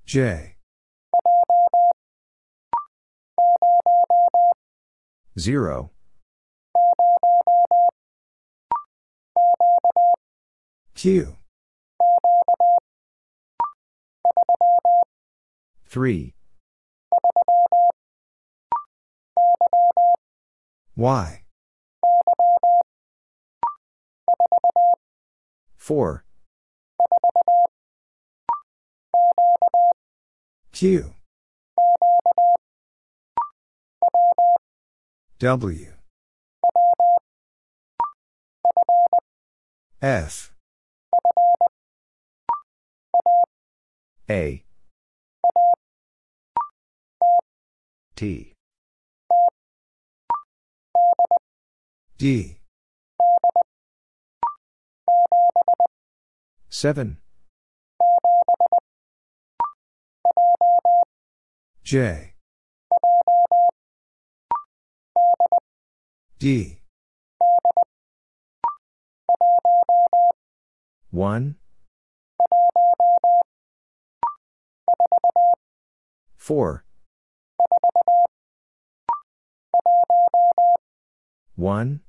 J. zero. Q. three. Y. four. Q. W. F. A. T. D. seven. J. D. one. four. one.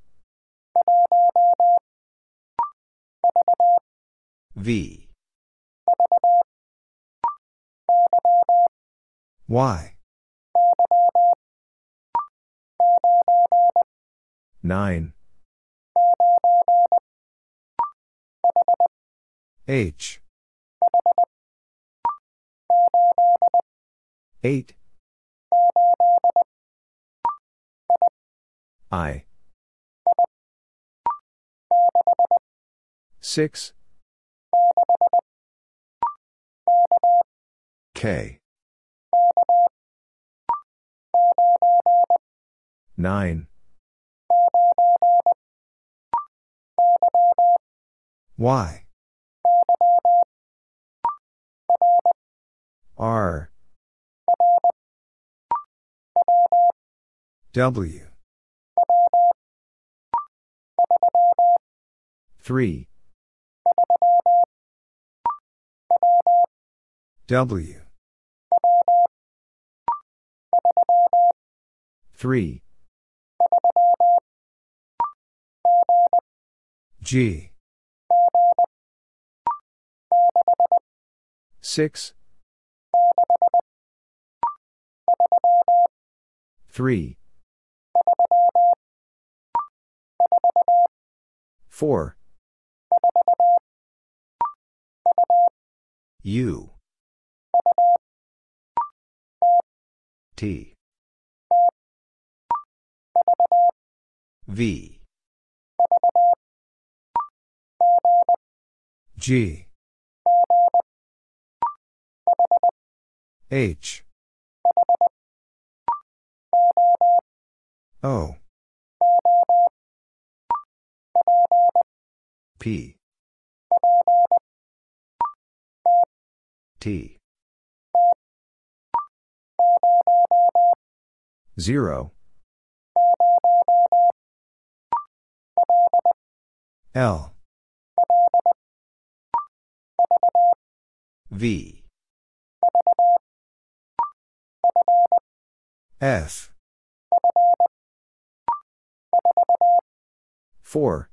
V. Y. nine. H. eight. I. six. K. nine. Y. R. W. three. W. three. G. six. three. four U T V G H O P T zero L V F four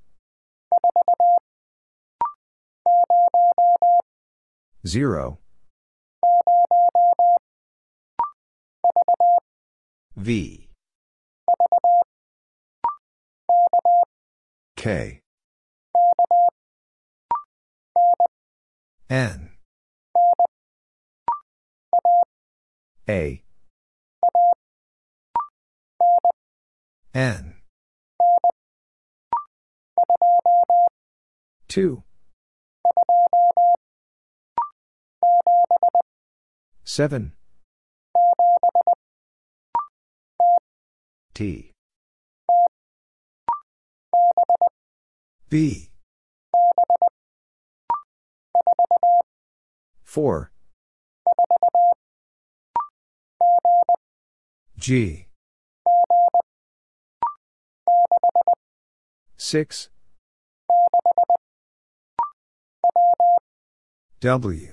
zero V K N A N two seven T B four G six W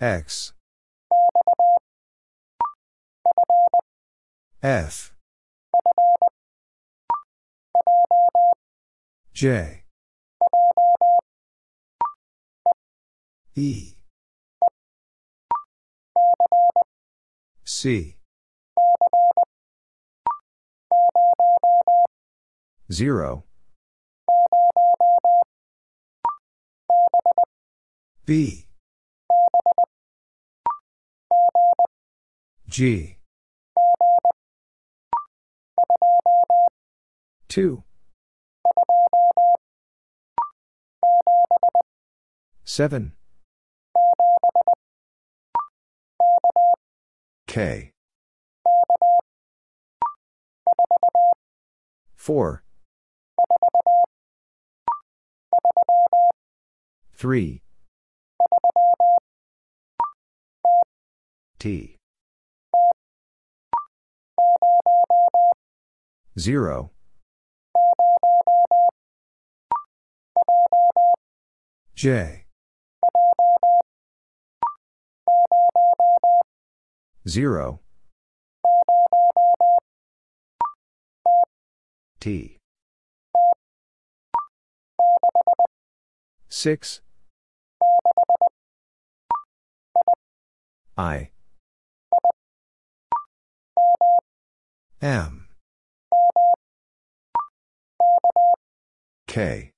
X F J E C zero B G two seven K four three T zero J zero T six I M K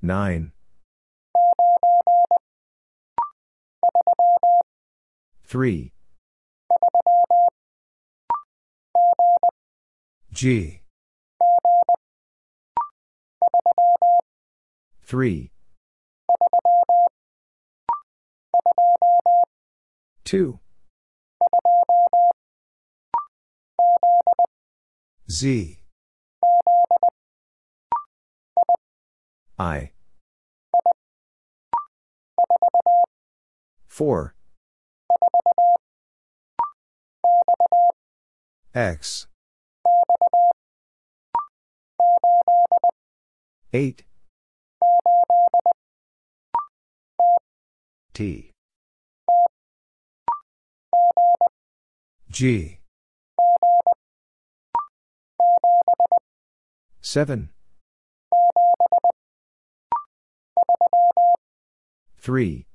nine three G three two Z I four X eight T G seven three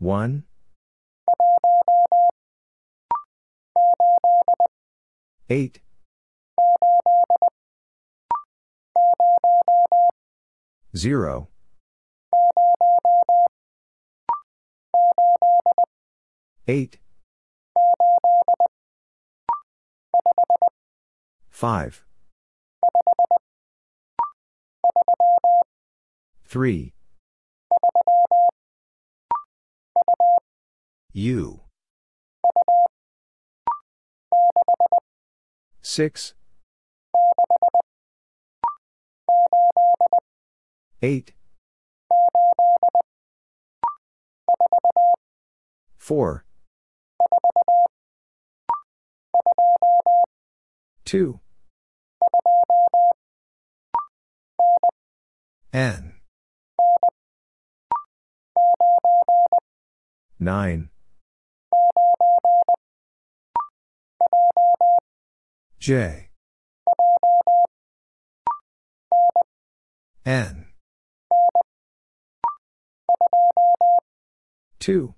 One. Eight. Zero. Eight. Five. Three. U. Six. Eight. Four. Two. N. Nine. J. N. Two.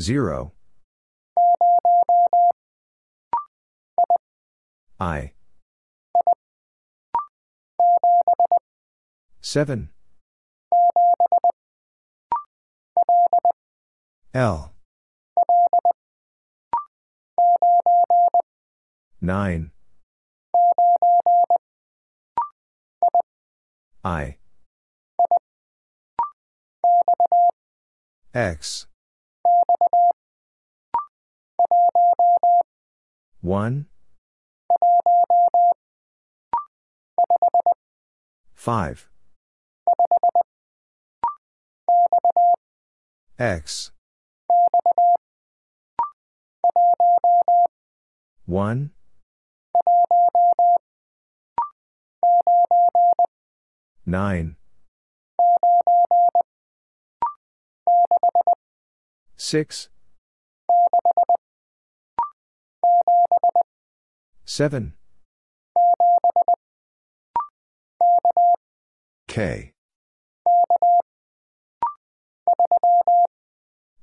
Zero. I. Seven. L. Nine. I. X. One. Five. X. One. Nine. Six. Seven. K.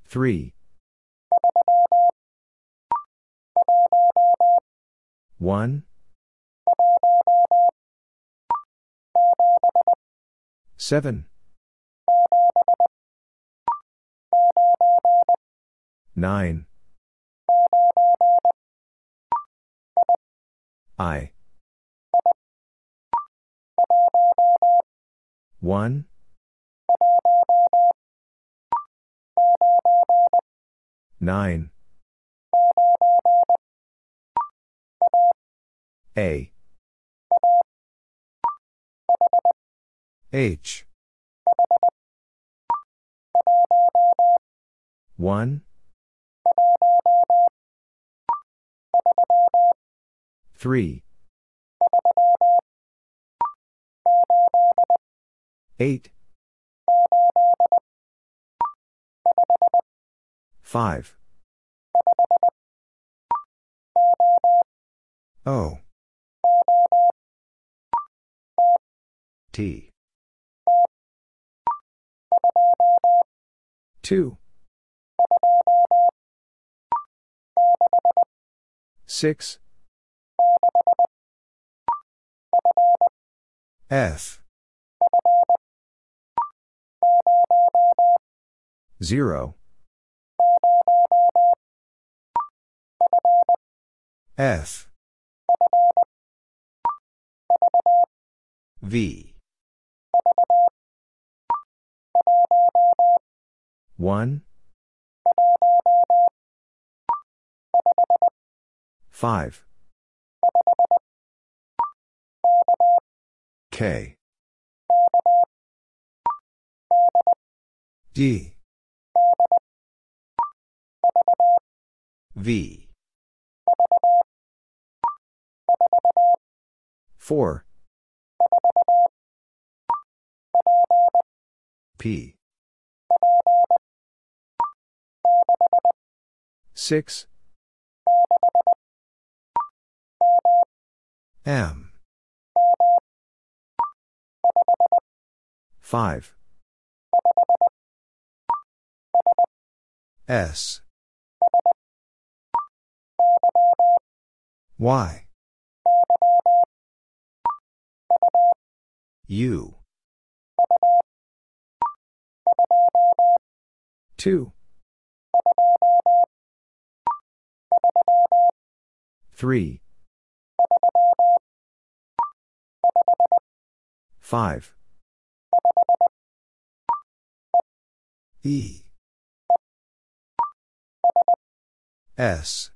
Three. One. Seven. Nine. I. One. Nine. A. H. One. Three. Eight. Five. O. T. Two. Six. F. Zero. F. V. One. Five. K. D. V. Four. P. Six. M. five. S. Y. U. two. three. five. E. S.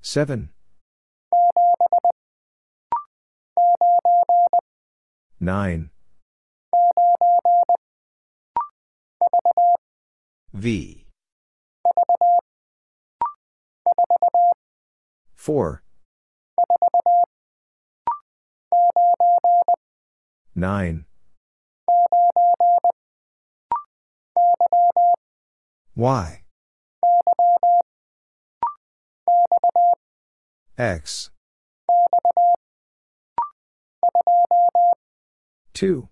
seven. nine. V. four. nine. Y. X. two.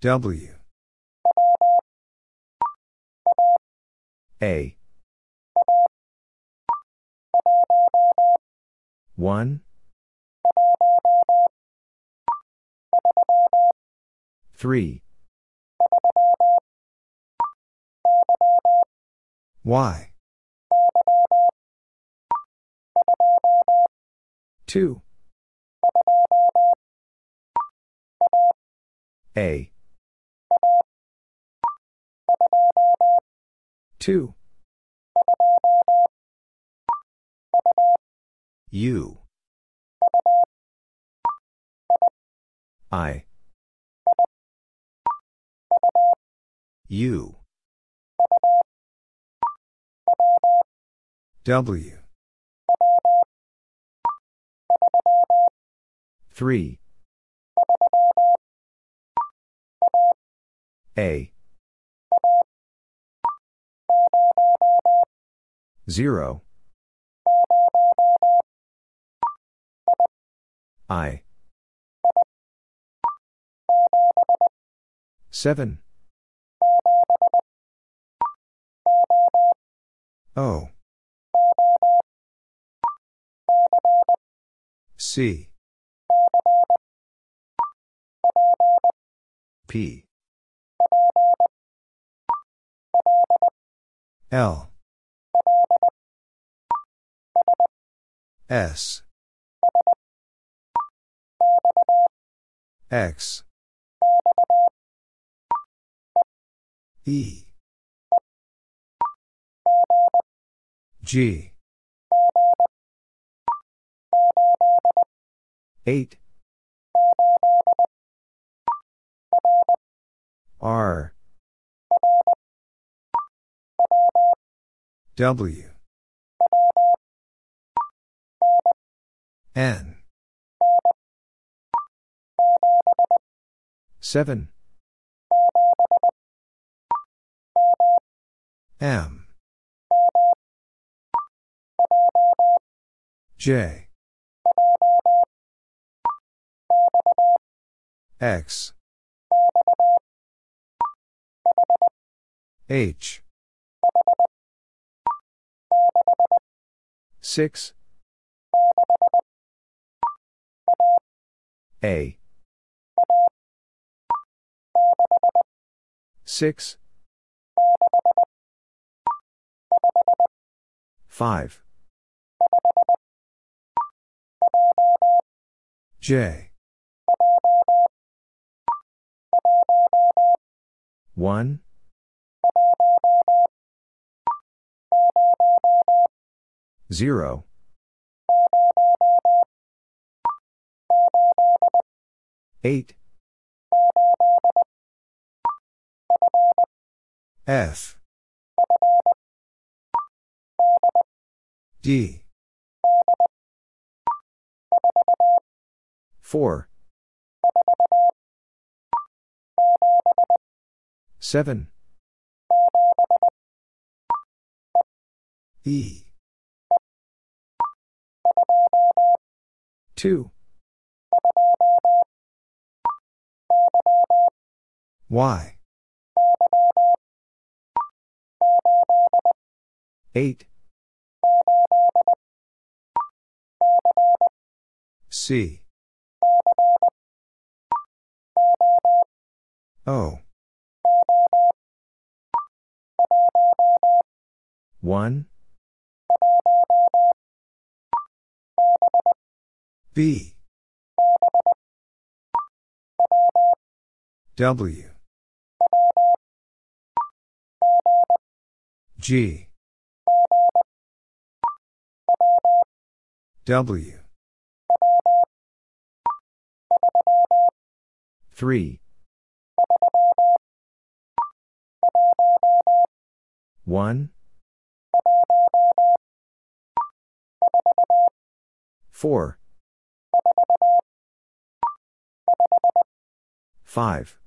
W. A. one. three. Y. two. A. two. U. I. U. W. three. A. zero. I. seven. O. C. P. L. S. X. E. G. eight. R. W. N. seven. M. J. X. H. six. A. six. five. J. one. zero. eight. F. D. four. seven. E. Two. Y. Eight. C. O. One. B. W. G. W. Three. One. Four. Five.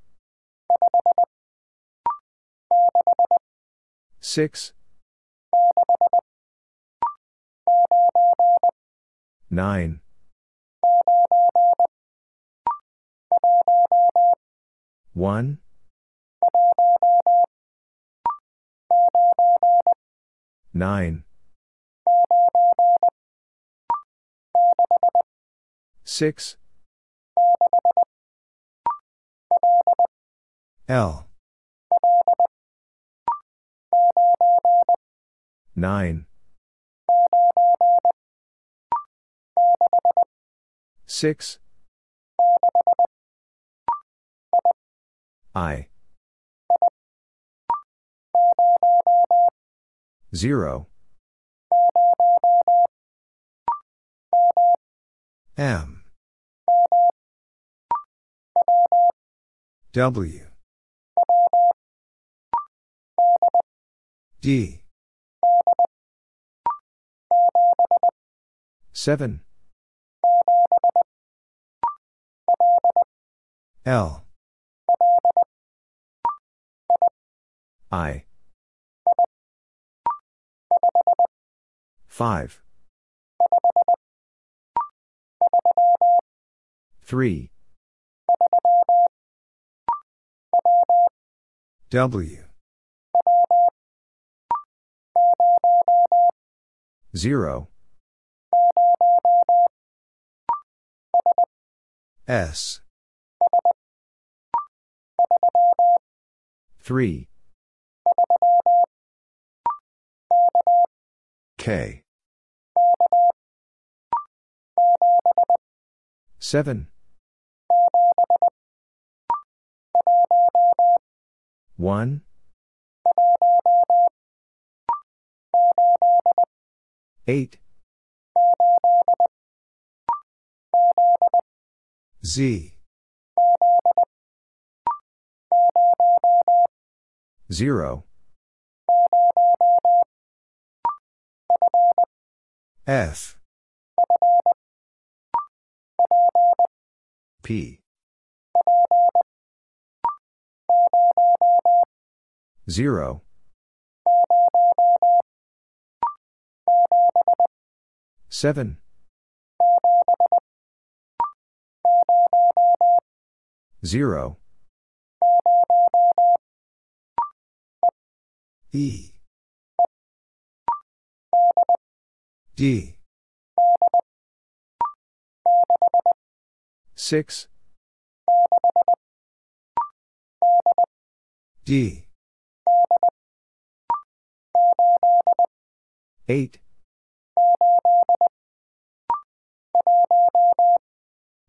Six. Nine. One. Nine. Six. L. Nine. Six. I. Zero. M. W. D. Seven. L. I. Five. Three. W. Zero. S. Three. K. Seven. One. Eight. Z. Zero. F. P. Zero. Seven. Zero. E. D. Six. D. Eight.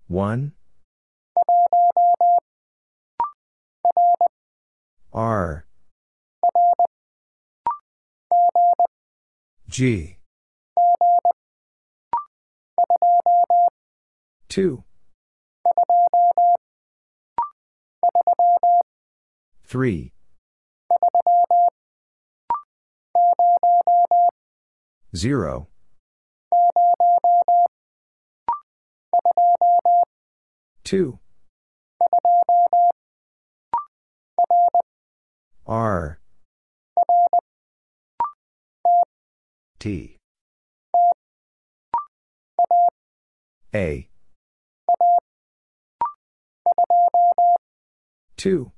One. R. G. Two. Three. Zero. Two. R. T. A. two.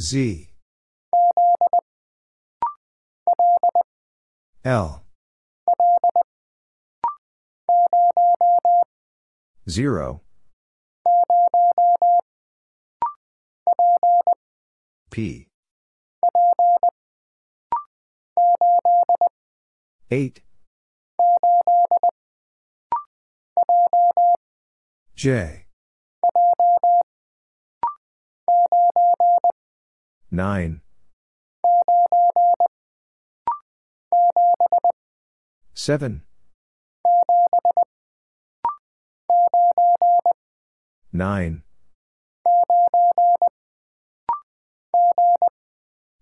Z. L. zero. P. eight. J. nine. seven. nine.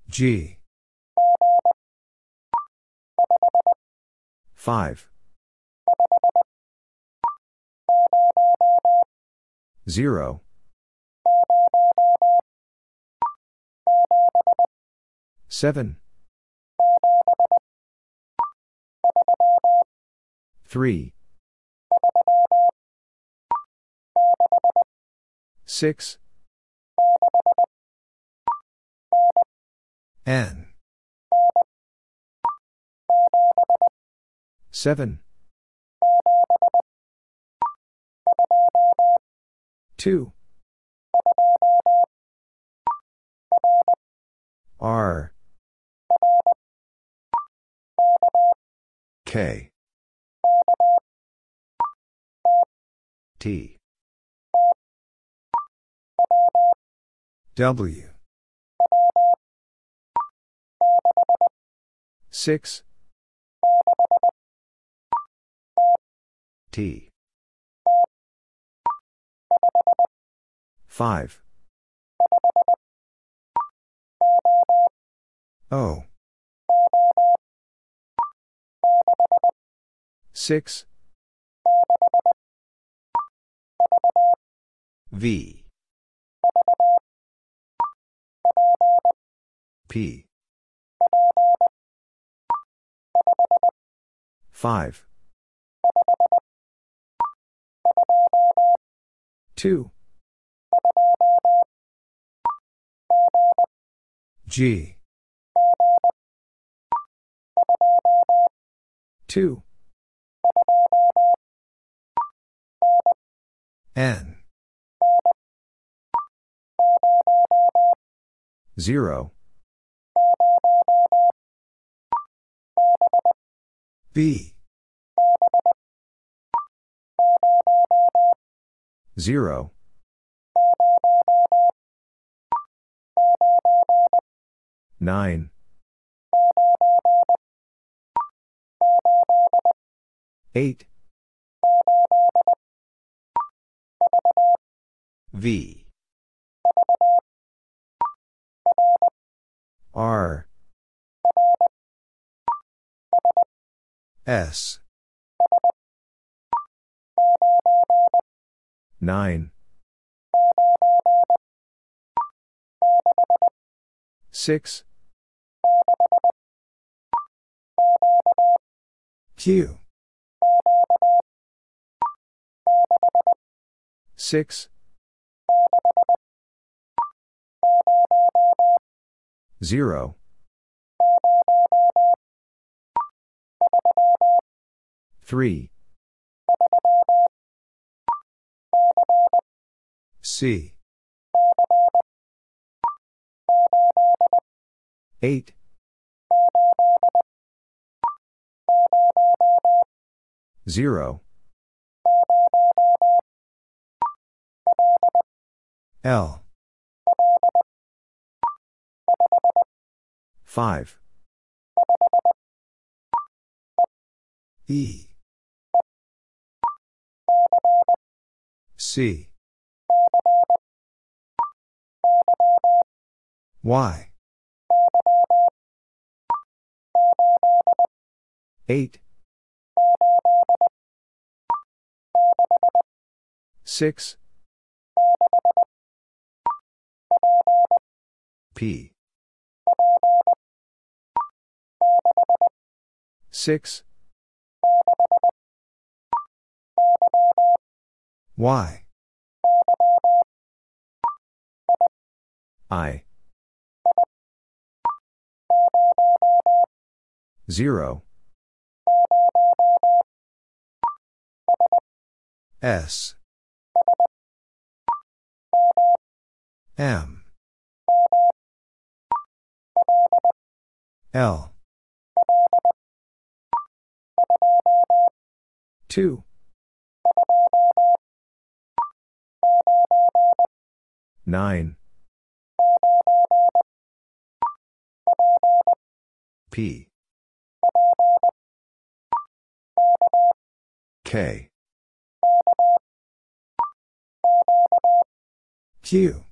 G. five. zero. seven. three. six. N. seven. two. R. K. T. W. six. T. five. O. six. V. P. five. two. G. two. N. zero. B. zero. nine. eight. V. R. S. nine. six. Q. six. zero. three. C. eight. zero. L. five. E. C. Y. eight. six. P. six. Y. I. Zero. S. M. L. Two. Nine. P. K. Q.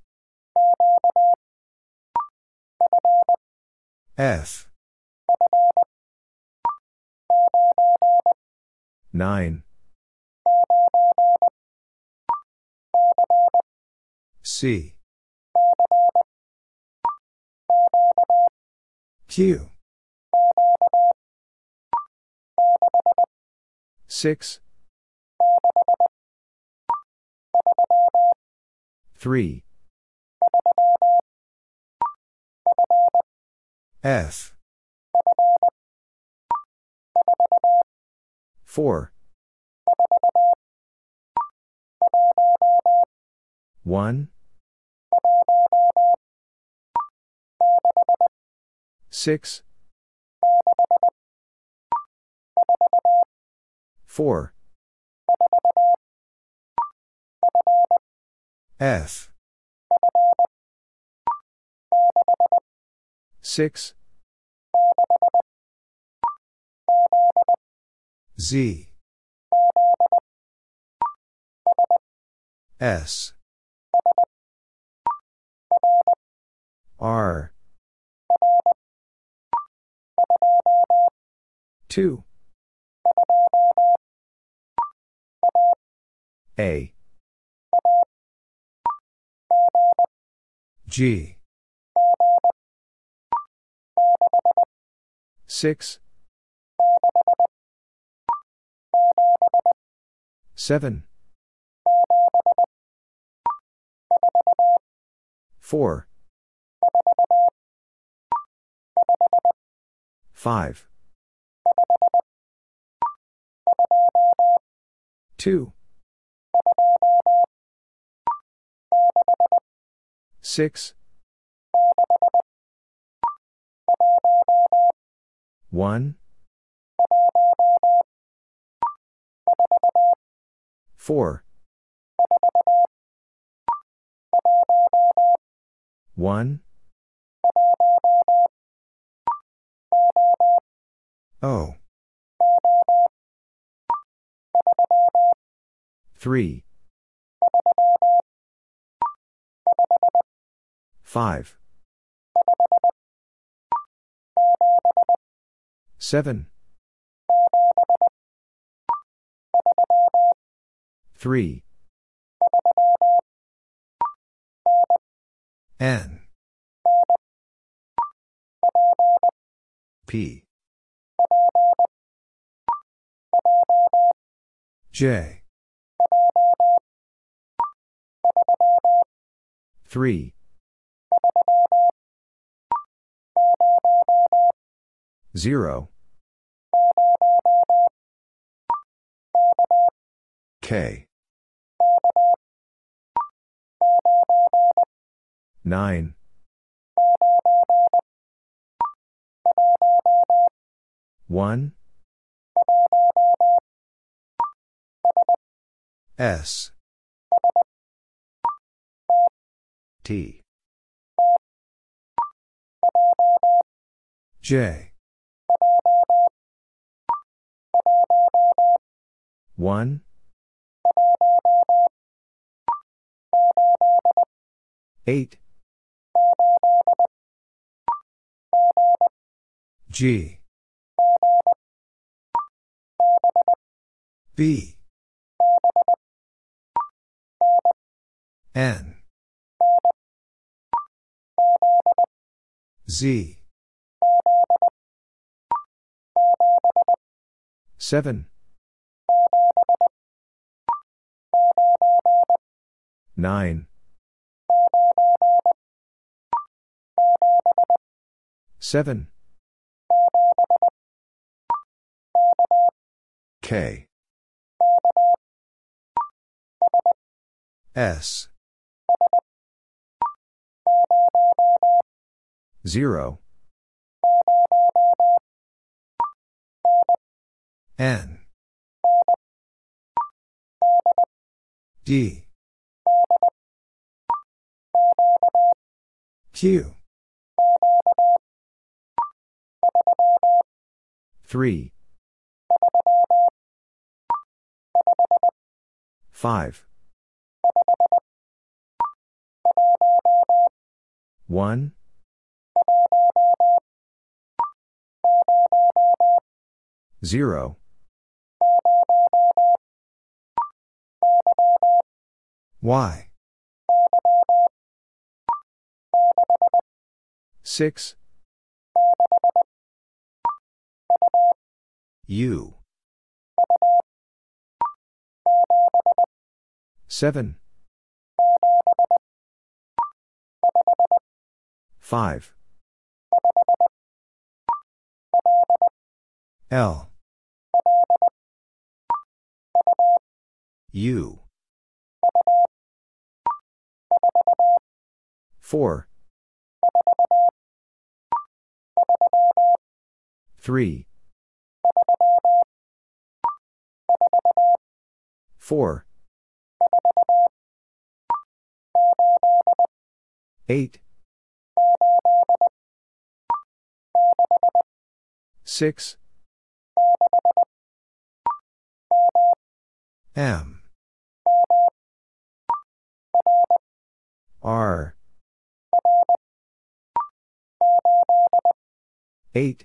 F. Nine. C. Q. Six. Three. F. Four. One. Six. Four. F. Six. Z. S. R. Two. A. G. Six. Seven. Four. Five. Two. Six. One. Four. One. O. Three. Five. Seven. Three. N. P. J. Three. Zero. K. Nine. One. S. T. J. One. Eight. G. B. N. Z. Seven. nine. seven. K. S. zero. N. D. Q. three. five. one. zero. Y. six. U. seven. five. L. U. four. three. four. eight. six. M. R. eight.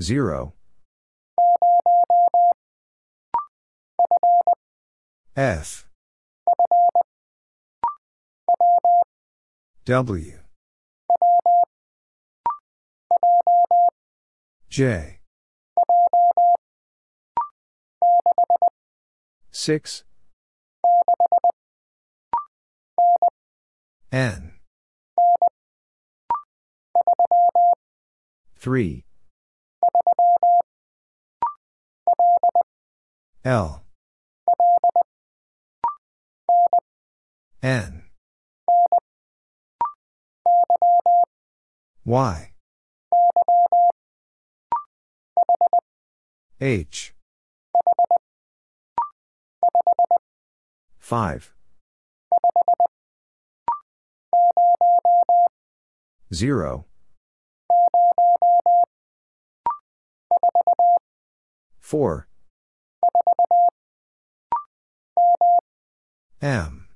zero. F. W. J. six. N. three. L. N. Y. H. five. zero. four. M.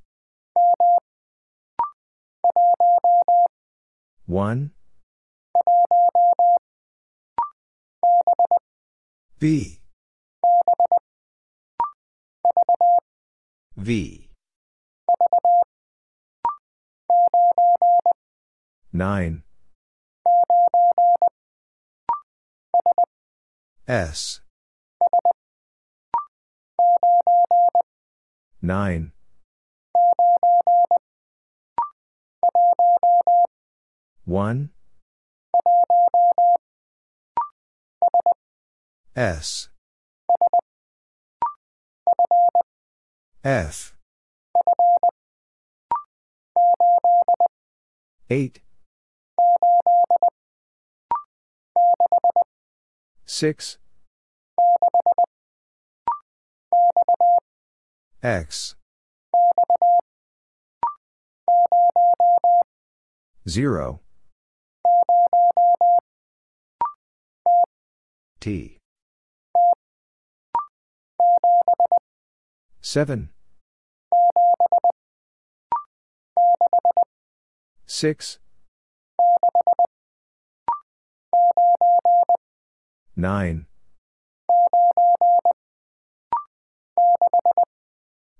one. B. V. nine. S. nine. one. S. F. eight. six. X. zero. T. seven. six. nine.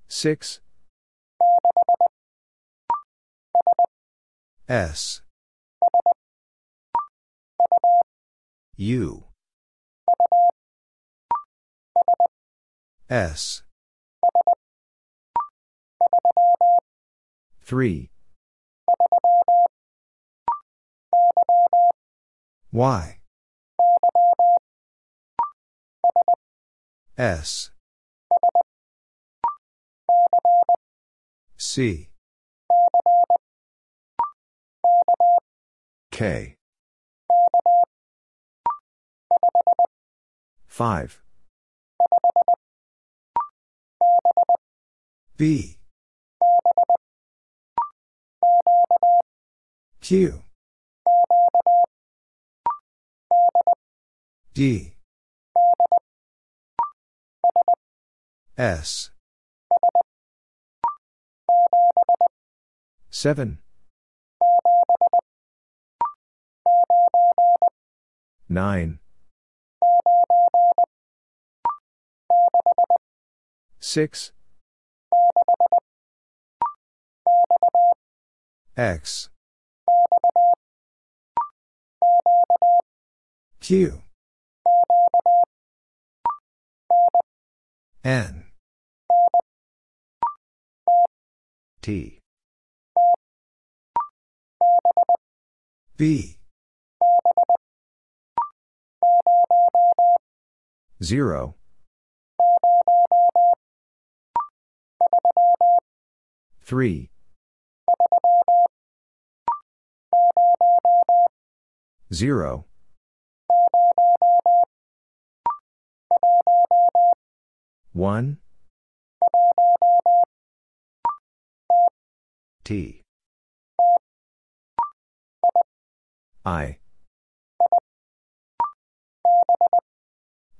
six. S. U. S. three. Y. S. C. K. five. B. Q. D. S. seven. nine. six. X. Q. N. T. B. zero. three. zero. one. T. I.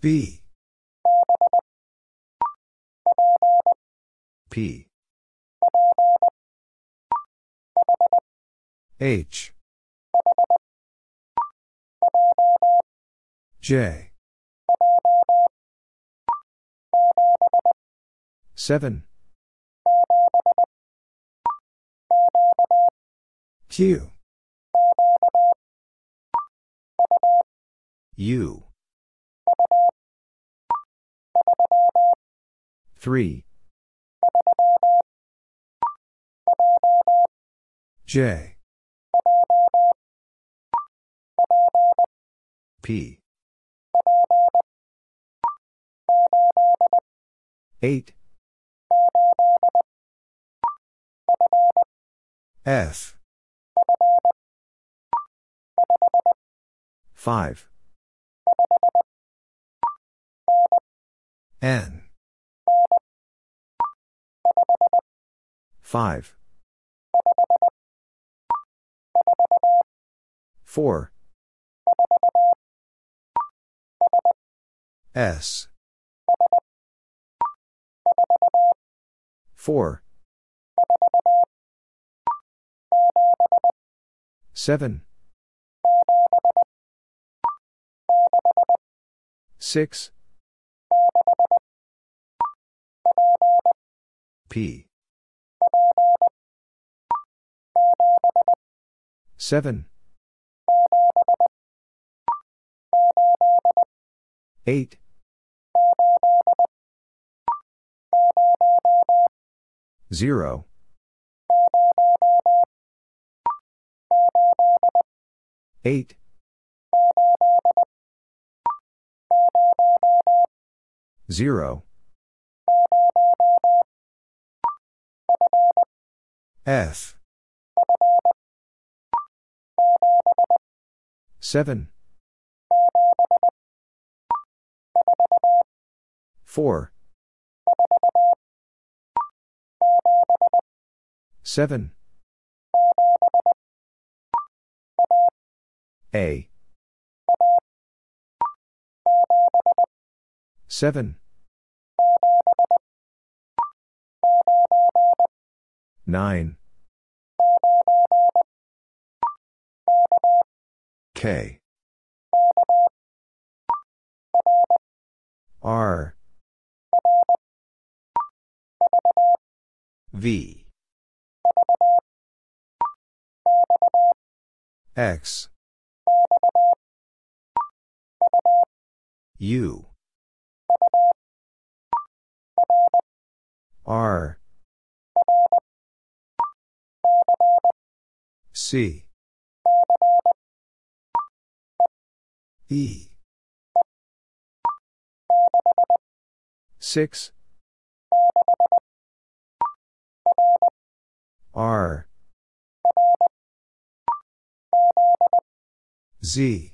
B. P. H. J. seven. Q. U. three. J. P. eight. F. five. N. five. four. S. four. seven. six. P. seven. eight. zero. eight. zero. F. seven. four. seven. A. seven. nine. K. R. V. X. U. R C E six R Z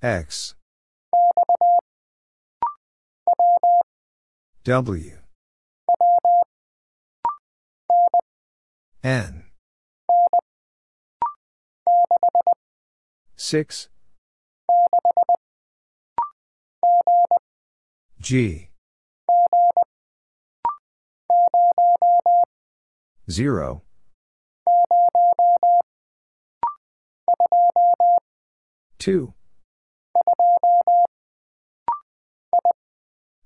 X W N six G zero two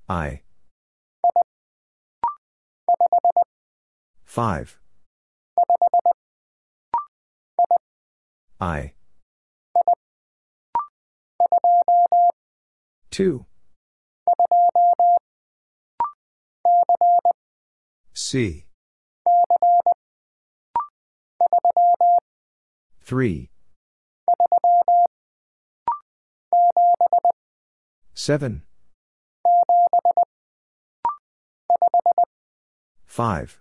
I five I two C three seven five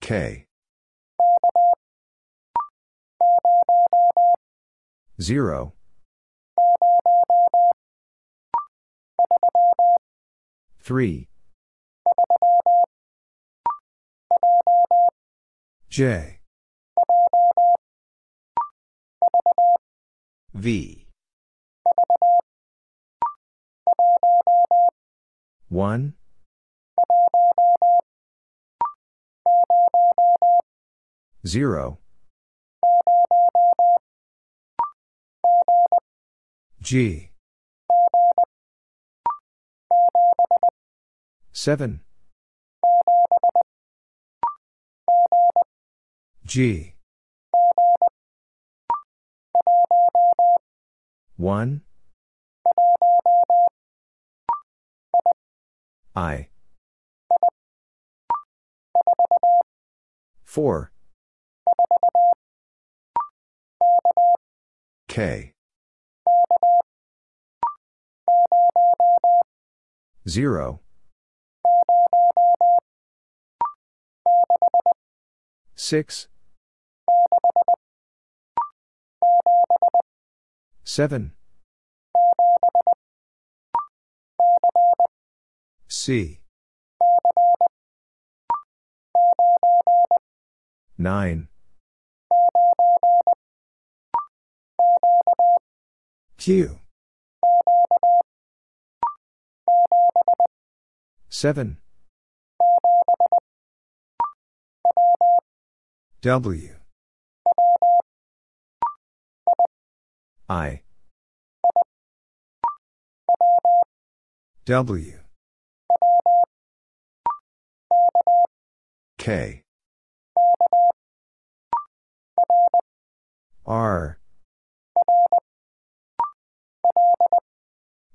K zero three J V one zero G seven G one I four K zero six seven C nine Q seven W I W K R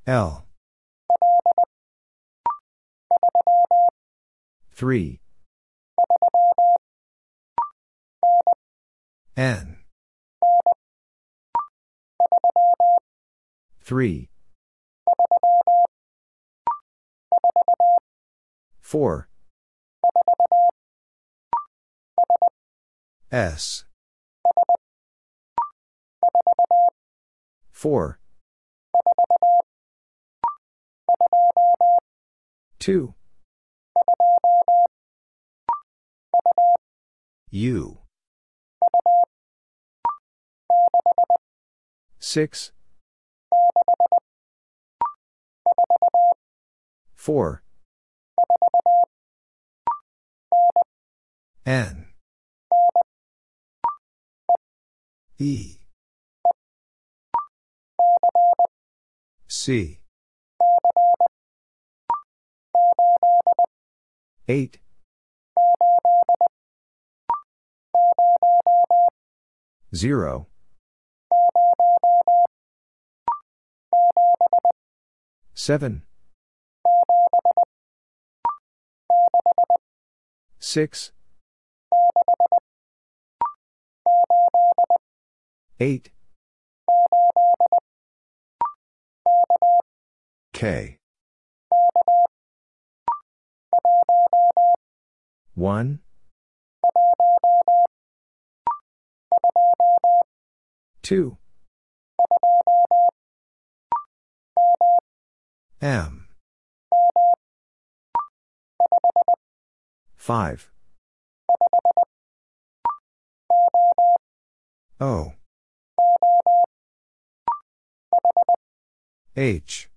L three N three four S four two U six four N E C eight zero seven, six, eight, K, one, two, M, five, O, H,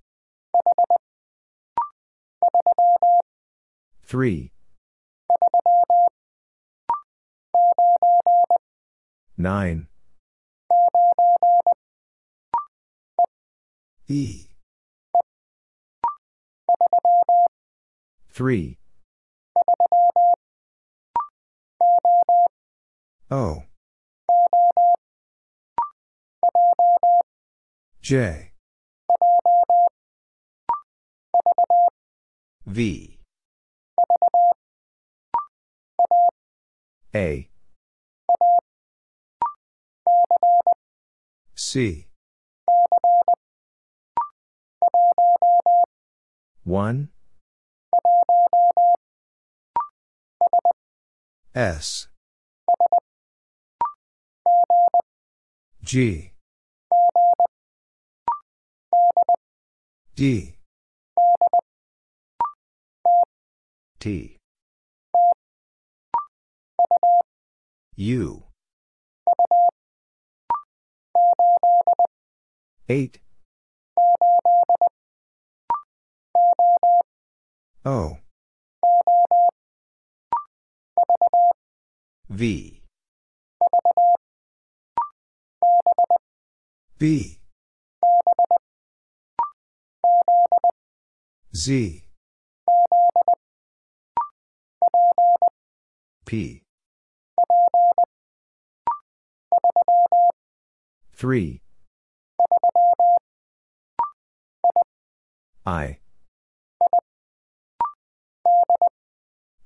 three, nine, E, three, O, J, V, A, C, one, S, G, D, T, U, eight, O, V, B, Z, P, three, I,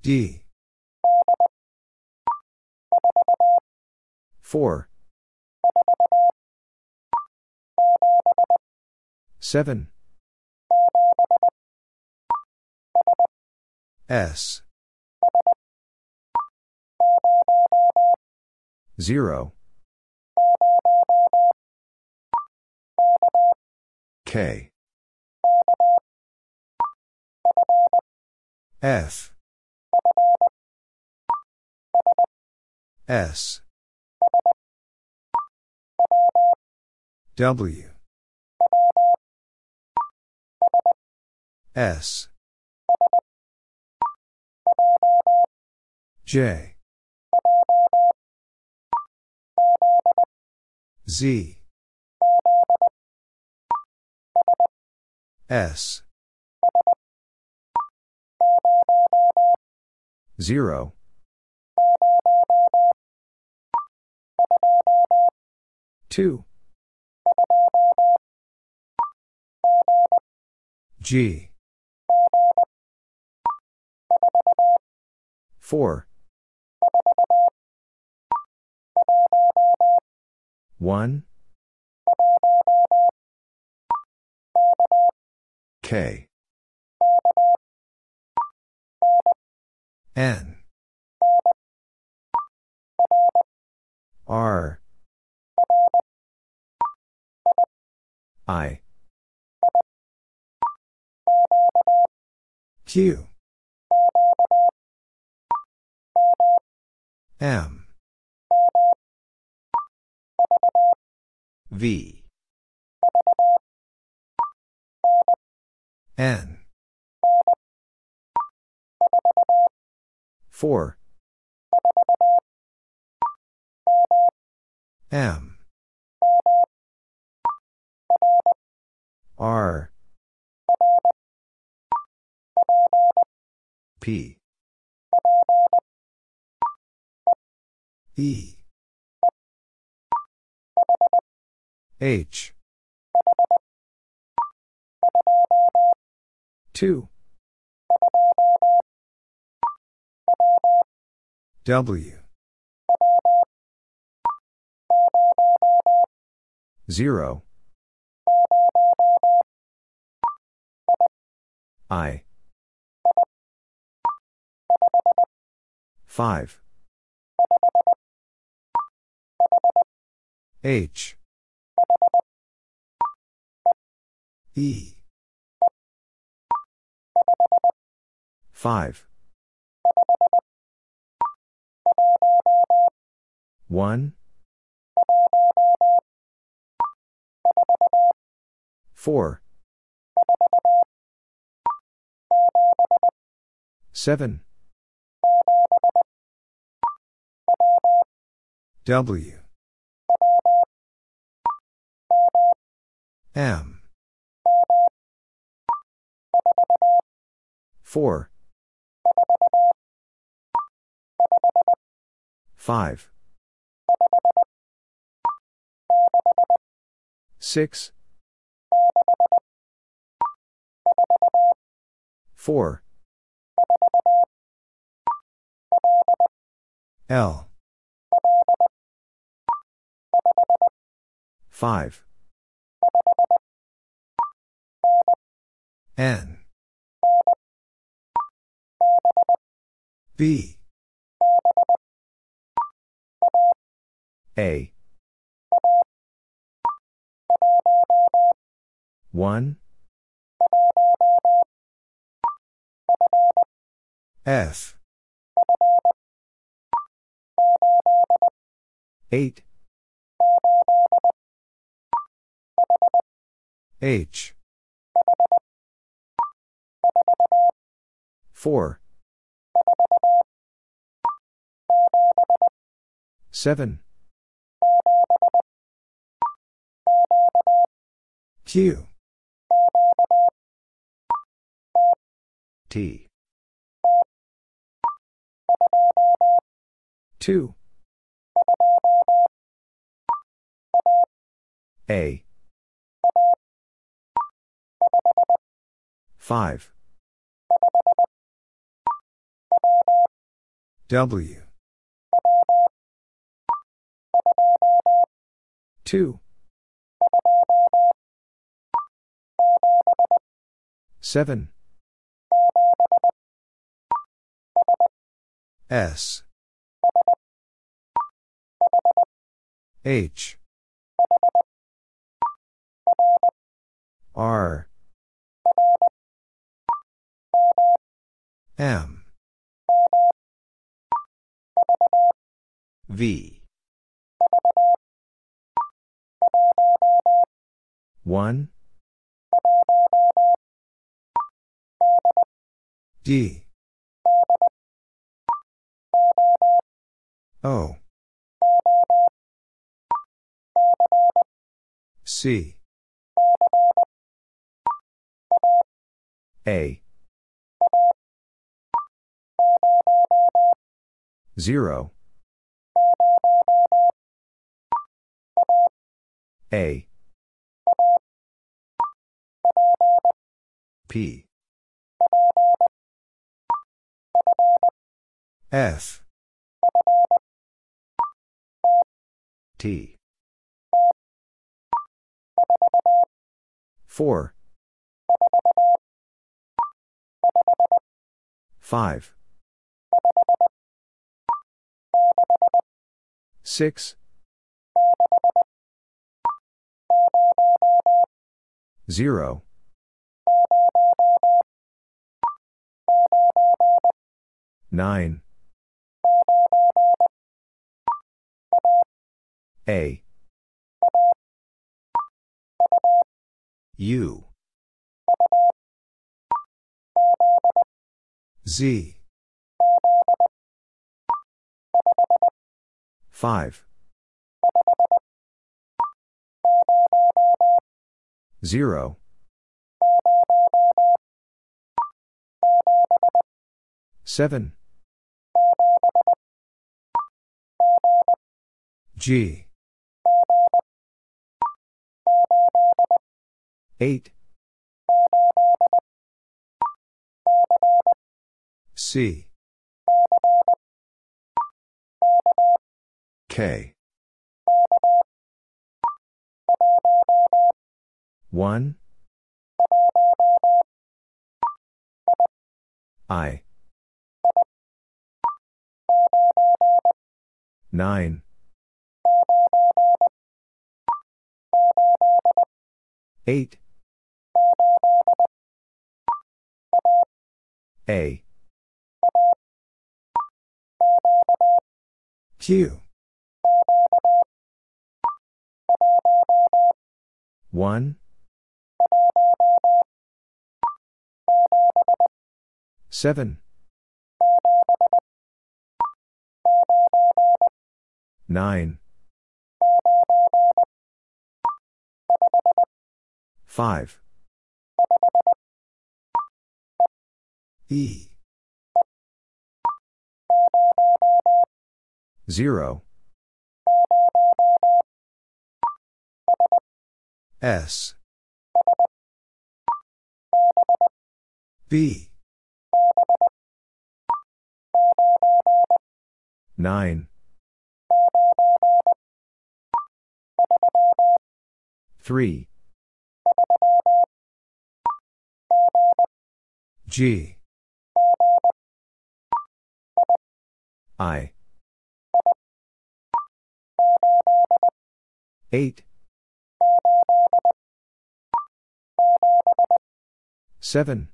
D, four, seven, S, zero, K, F, S, W, S, J, Z, S, zero, two, G, four, one, K, N, R, I, Q, M, V, N, four, M, R, P, E, H, two W zero I five H E five one four seven W M four five six four L five N B A one F eight H four seven Q T two A five W two seven S H R M V one D O C A zero A P F T four five six zero nine A U Z five zero seven G eight C. K. one. I. nine. eight. A. Q. one. seven. nine. five. E. zero. S. B. nine. three. G. I. eight. seven.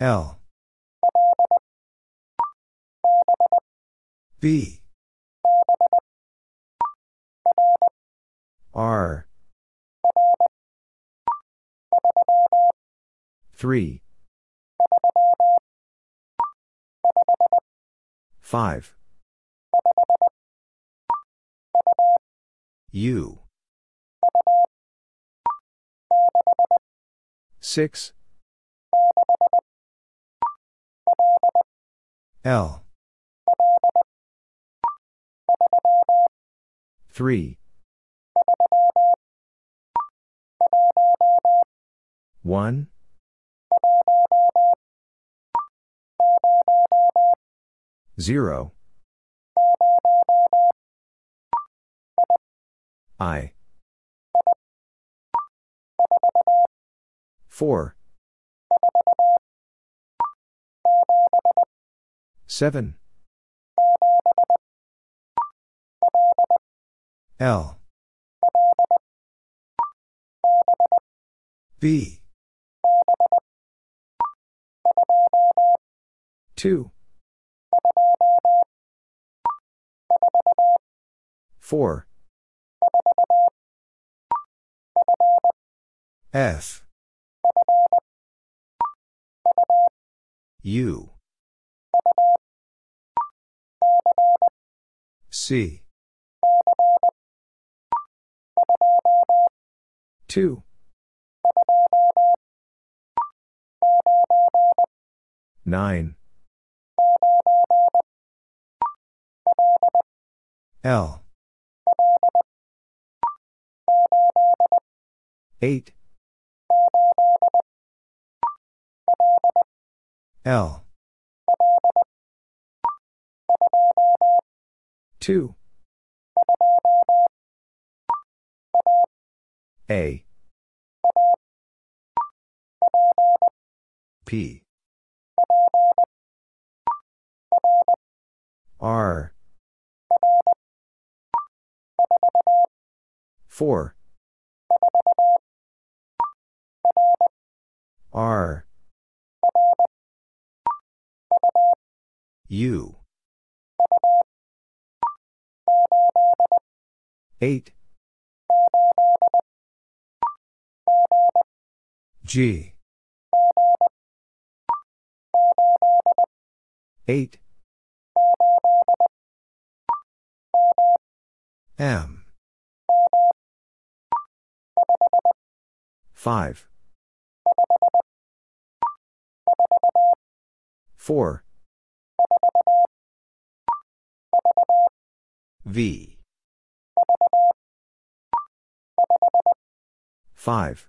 L. B. R. three. five. U. six. L. three. one. zero. I. four. seven. L. B. two. four. F. U. C. two. nine. L. eight. L. two. A. P. R. four. R. U. eight. G. eight. M. five. four. V. five.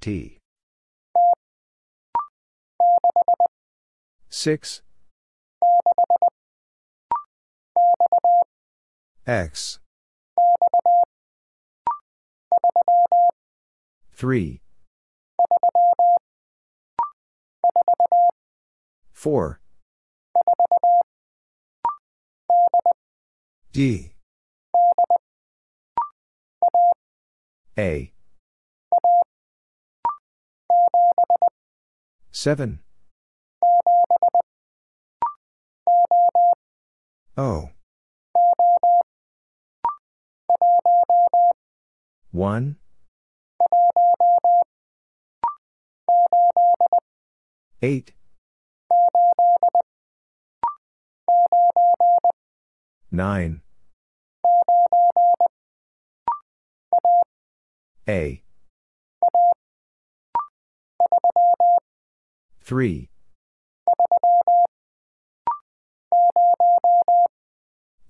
T. six X three four D A seven O one eight nine A three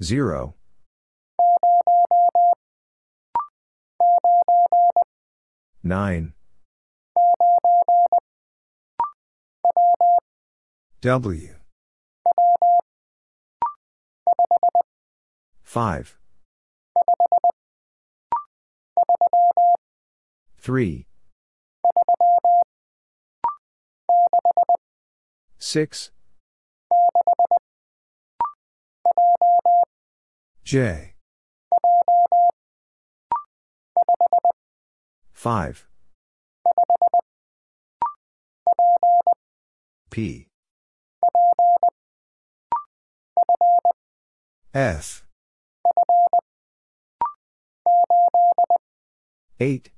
zero nine W five three six J five P F eight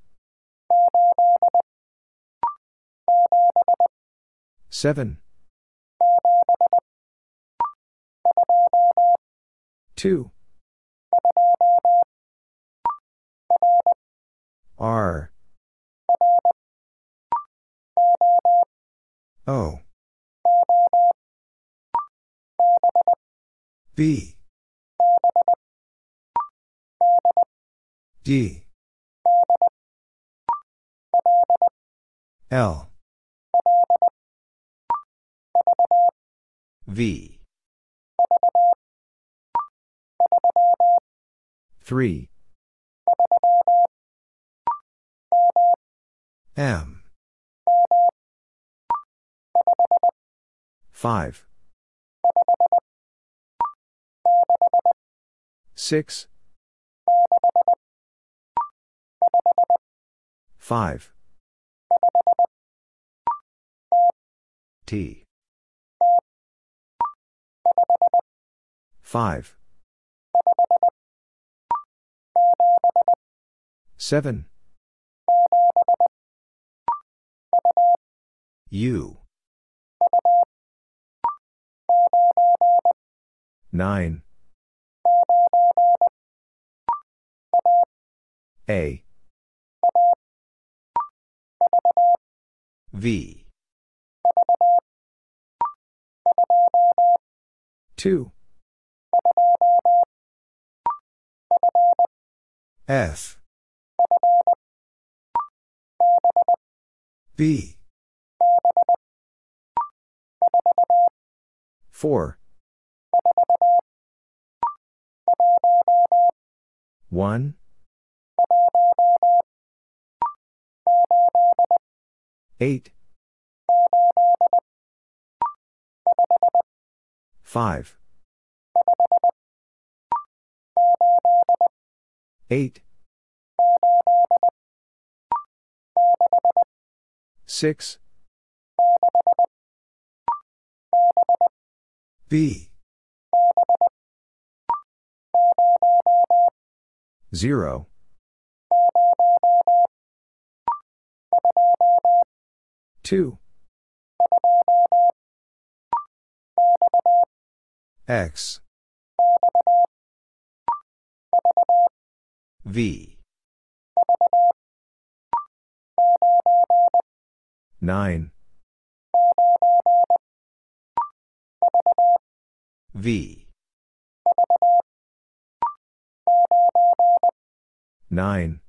seven two R O B D L V three M five six five T five seven U nine A V two F B four one eight five eight six B zero two X V nine V nine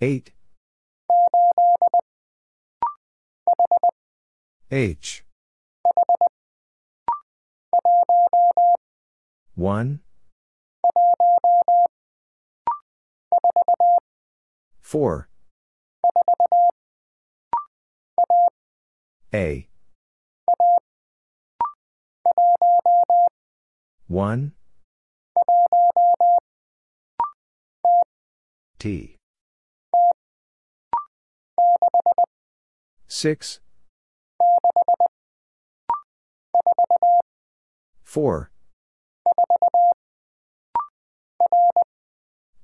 eight H one four A one T six four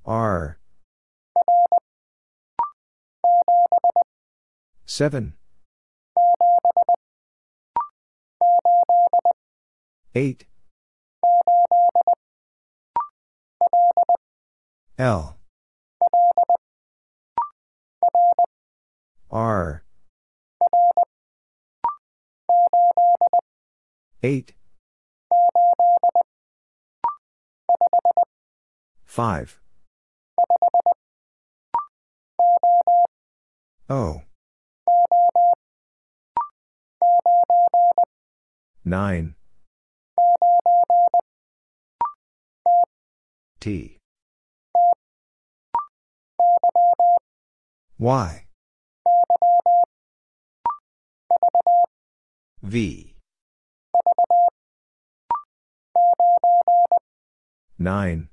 R seven eight L R eight five O nine T Y V nine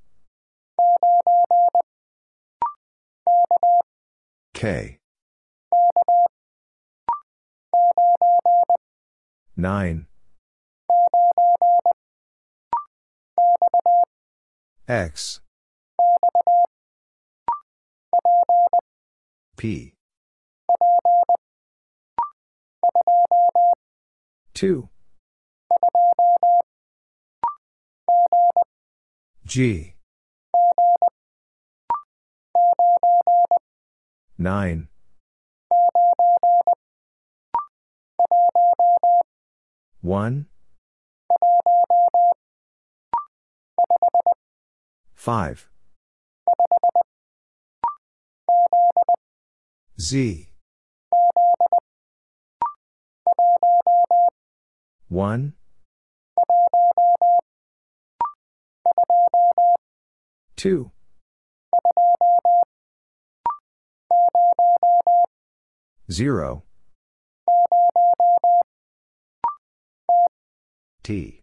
K nine X P two G nine one five Z one two zero T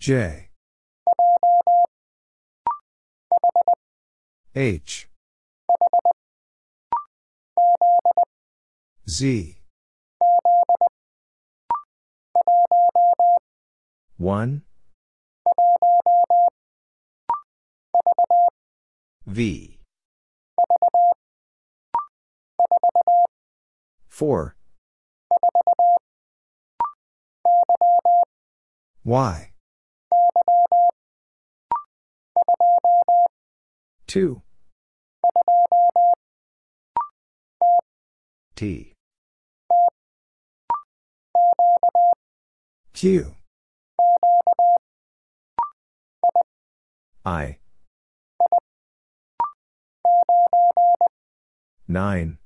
J H Z one V four Y two T Q I nine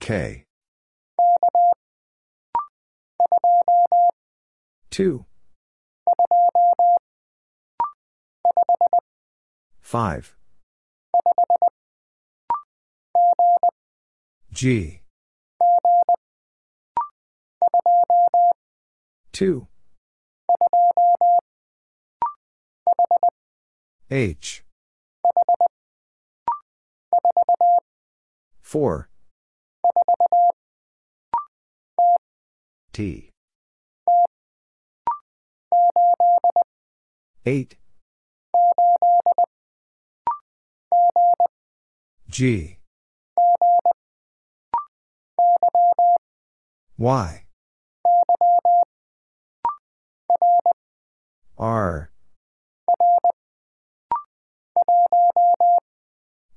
K two five G two H four T eight G Y R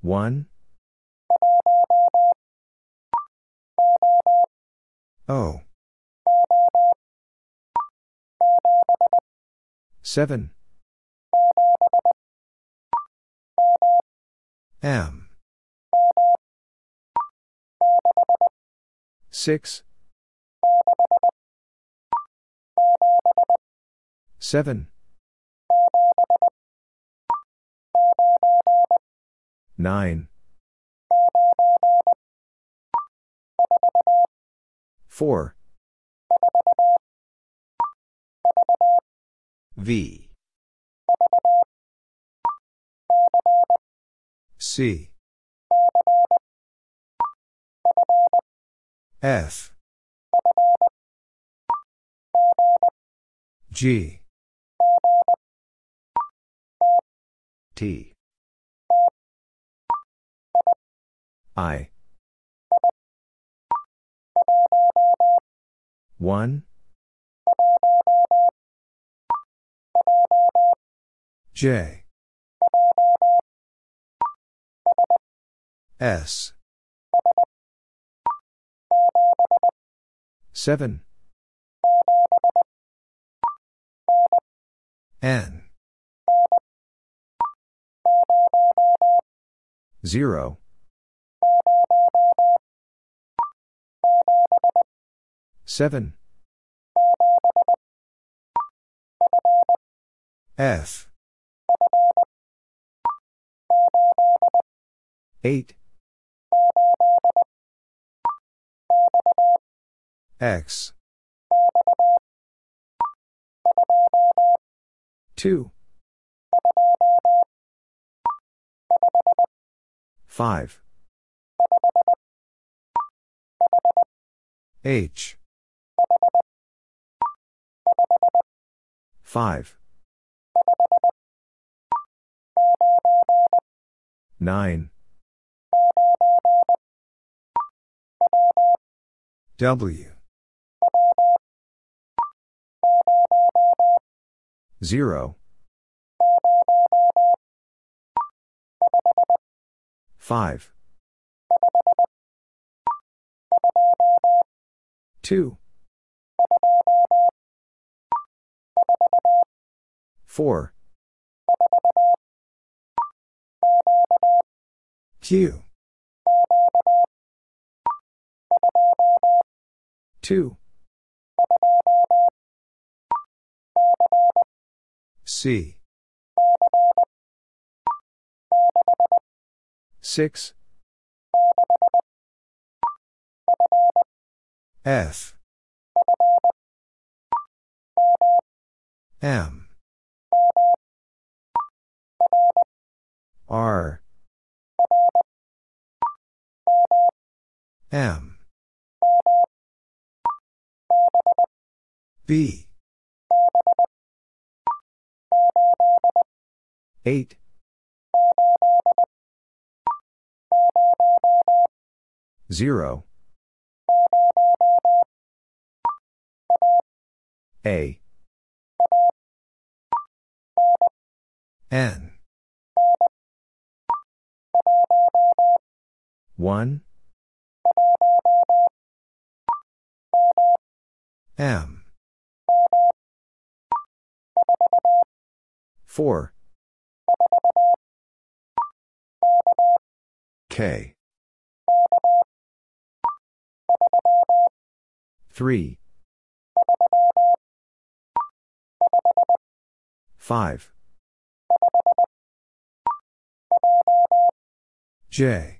one O seven M six seven nine four V C F G T I one J S seven N zero seven F eight X two five H five nine W zero five two four Q two C six F M R M B eight zero A N one M four K three five J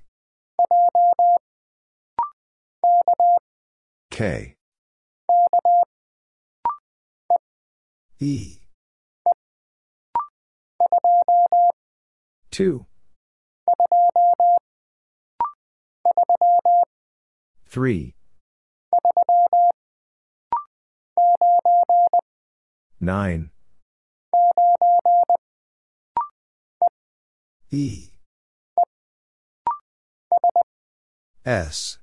K E two three nine E S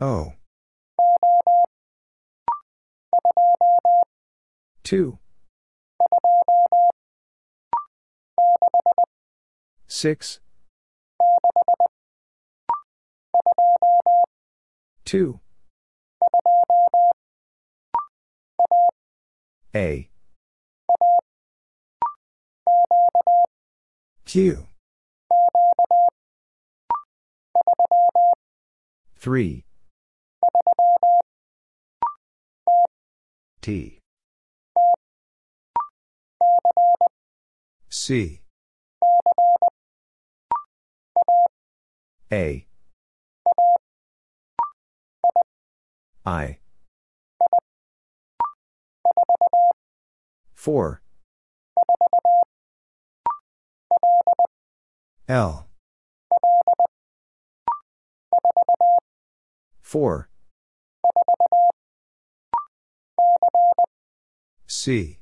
O two six two A Q three T C A I four L four C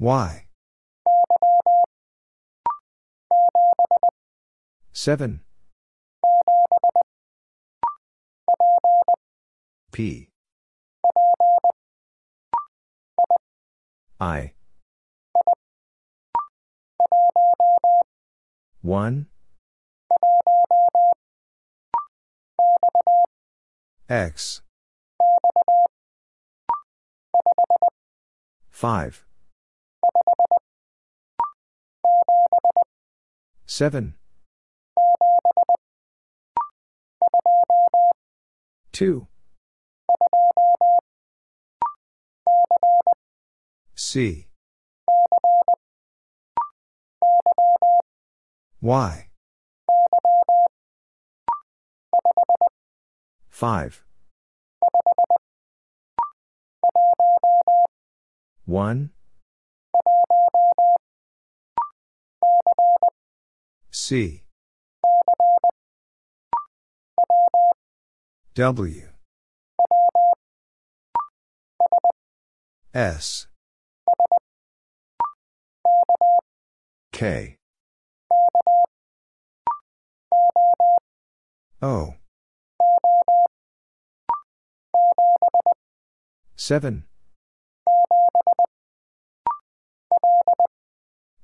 Y seven P I one X five seven two C Y five one C W S K O seven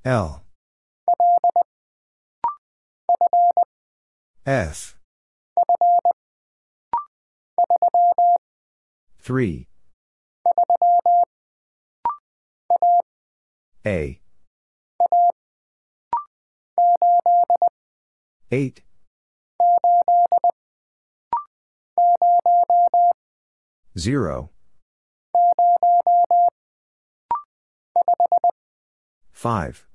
L F three A eight zero five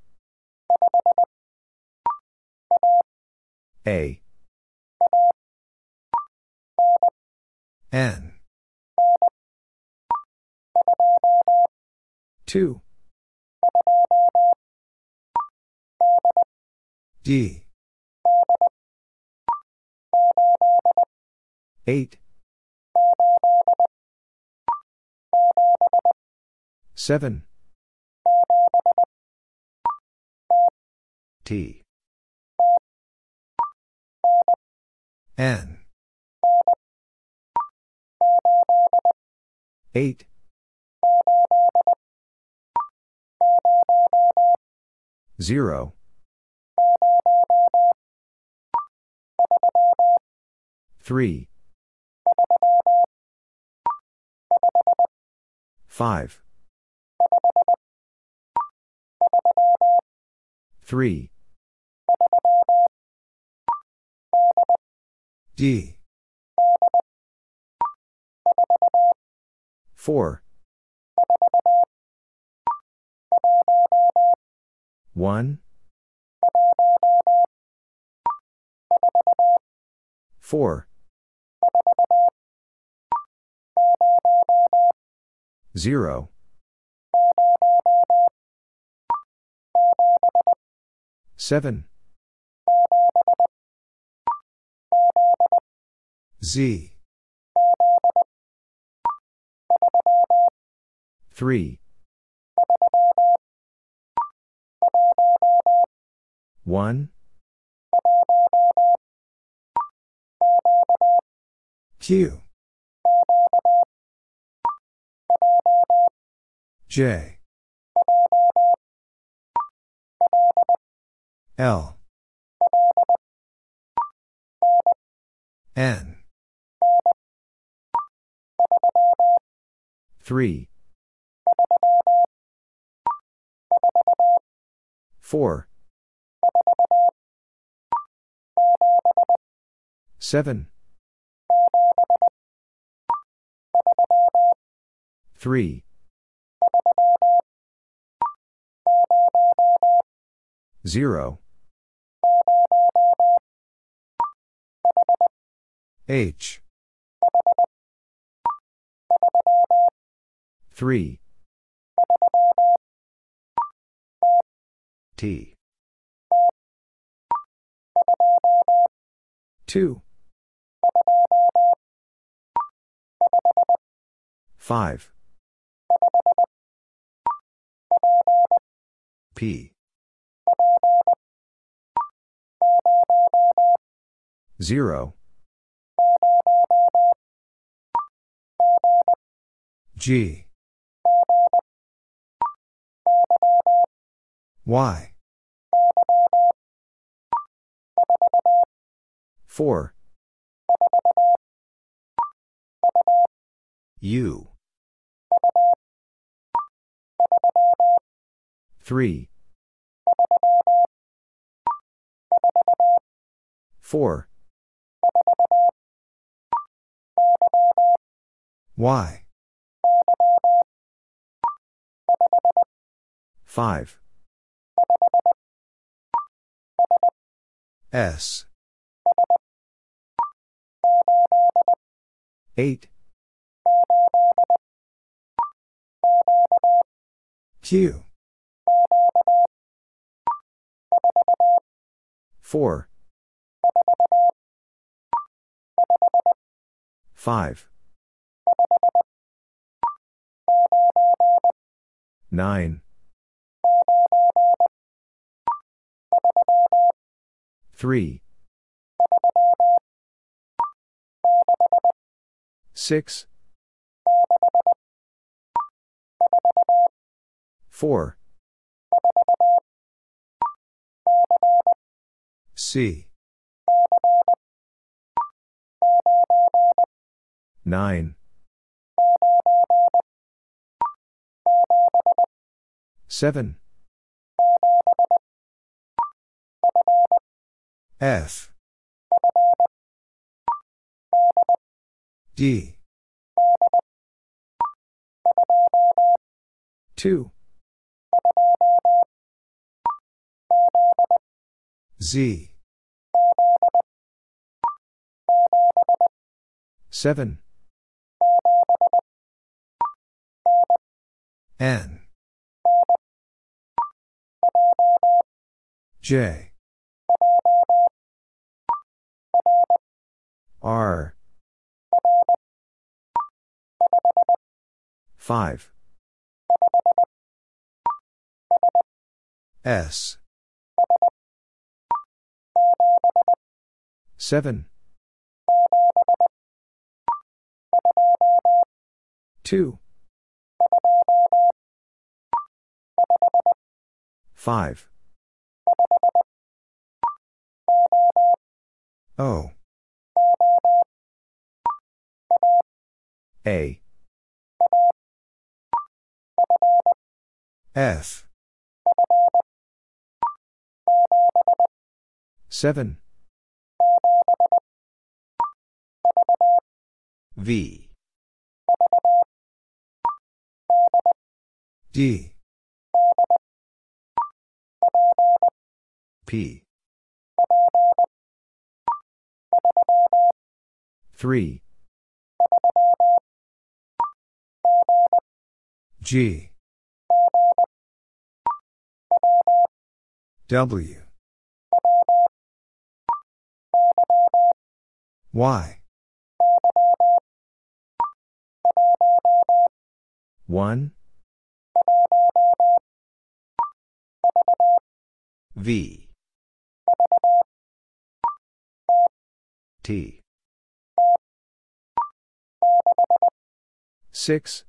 A N two D eight seven T N eight zero three five three D four one four zero seven Z three one Q J L N three, four, seven, three, zero, H, three, T, two, five, P, zero, G, Y, four, U, three, four, Y, five, S, eight, Q, four, five, nine, three, six, four, C, nine, seven, F, D, two, Z, seven, N, J, R, five, S, seven, two, five, O, A, F, seven, V, D, P, three, G, W, Y, one, V, T, six,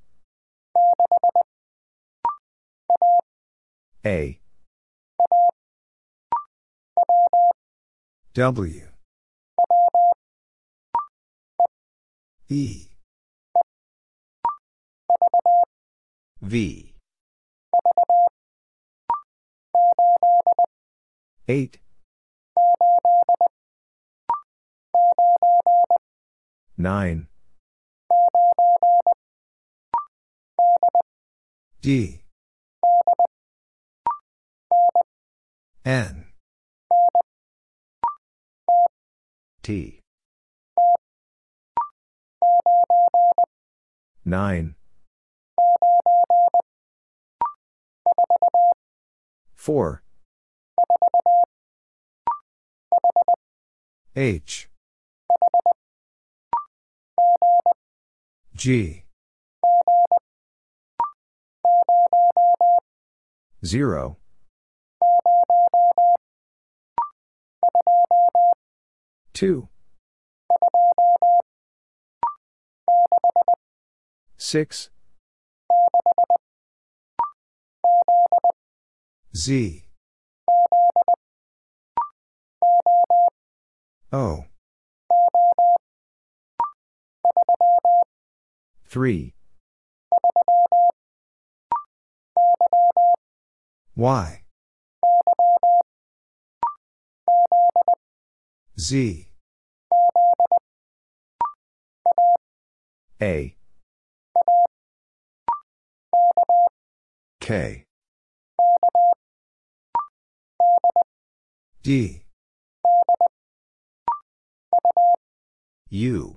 A, W, E, V. Eight. Nine. D. N. T. Nine. Four. H. G. Zero. Two. Six. Z. O. Three. Y. Z. A. K. D. U.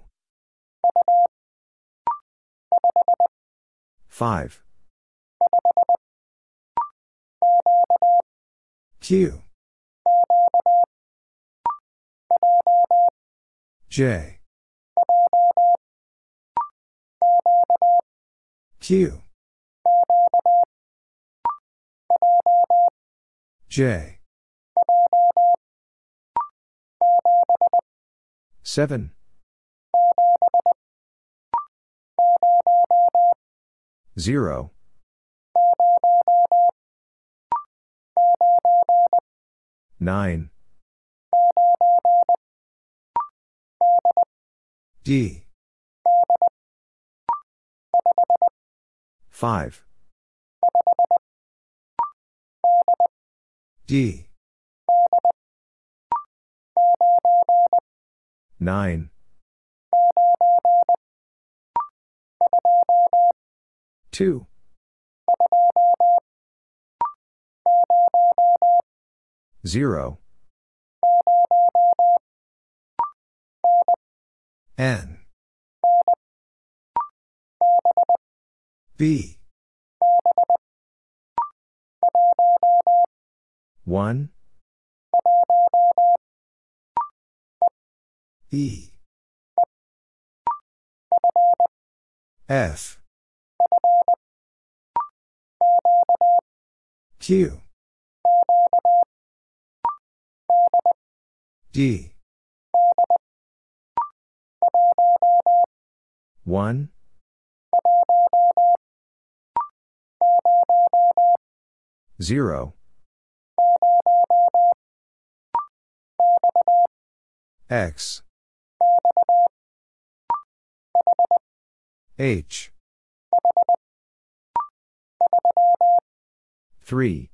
Five. Q. J. Q. J. Seven. Zero. Nine. D. Five. D. Nine. Two. Zero. N. B. One. E. F. Q. D. One. Zero. X. H. Three.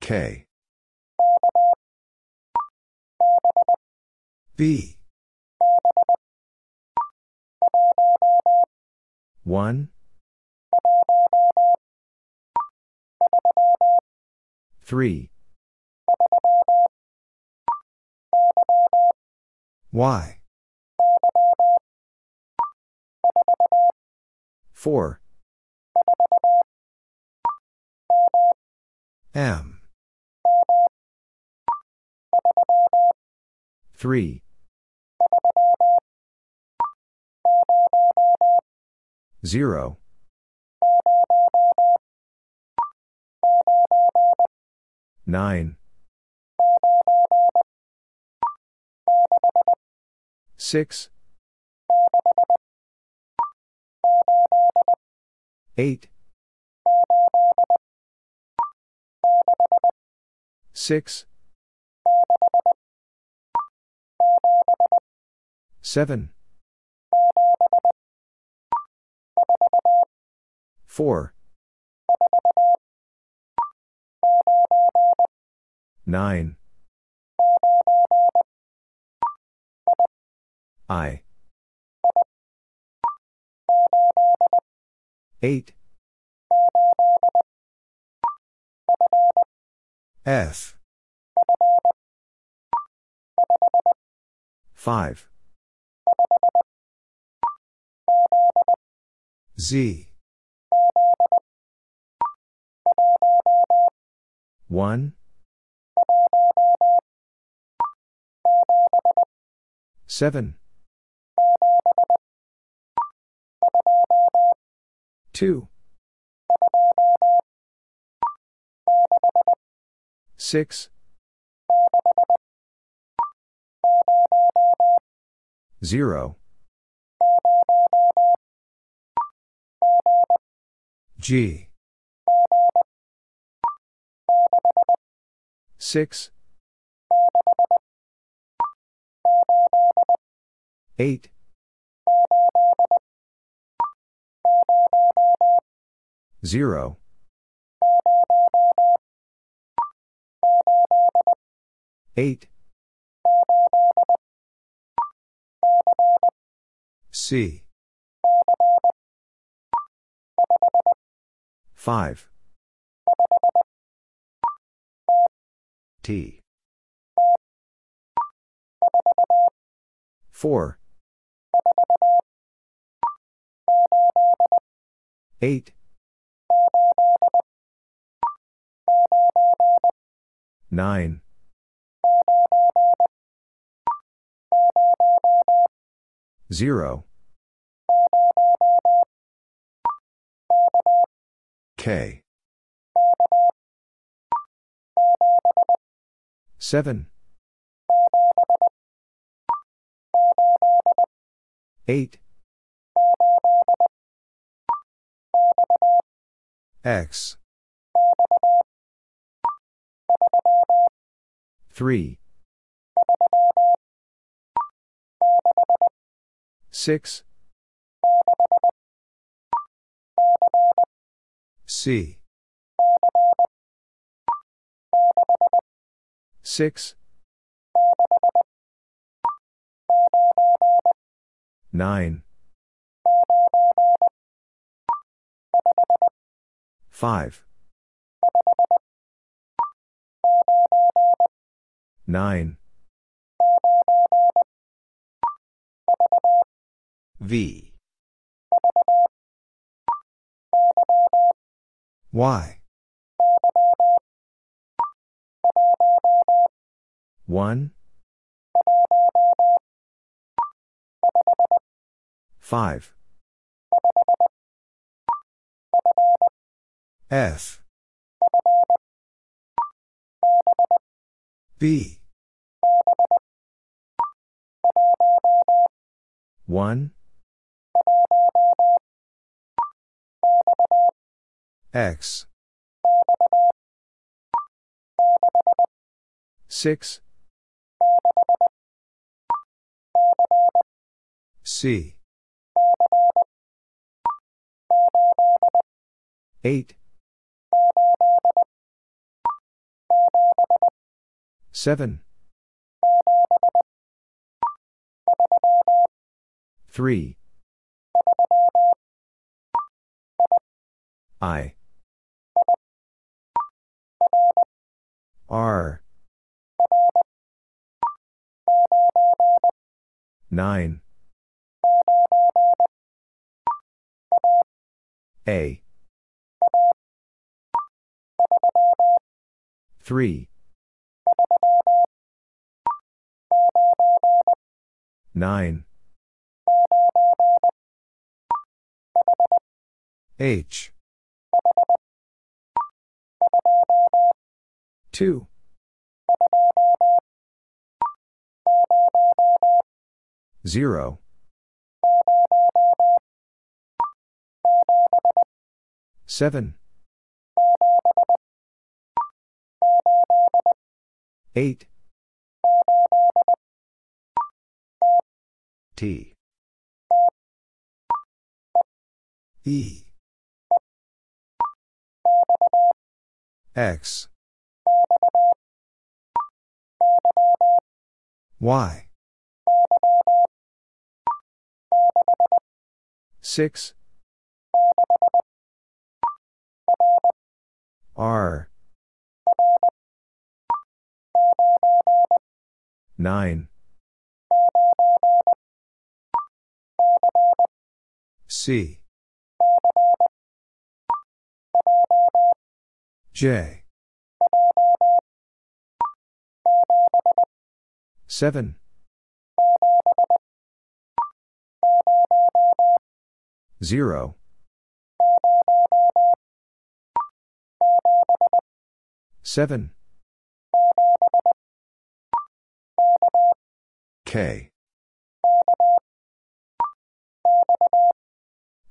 K. B. One. Three. Y. Four. M. Three. Zero. Nine. Six. Eight. Six. Seven. four, nine, I, eight, F, five, Z, one, seven, two, six, zero, G, six, eight, zero, eight, C, five, T, four, eight, nine, zero, K, seven, eight, X, three, six, C, six, nine, five, nine, V, Y, one, five, F, B, one, X, six, C, eight, seven, three, I, R, nine, A, three, nine, H, two, zero, seven, eight, T, E, X. Y. six. R. nine. C. J. seven. zero. seven. K.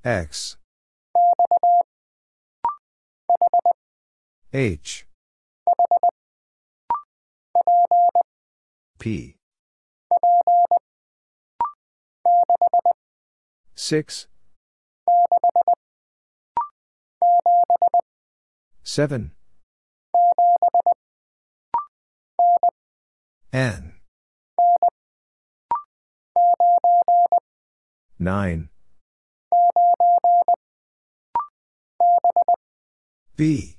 X. H. P. six. seven. N. nine. B.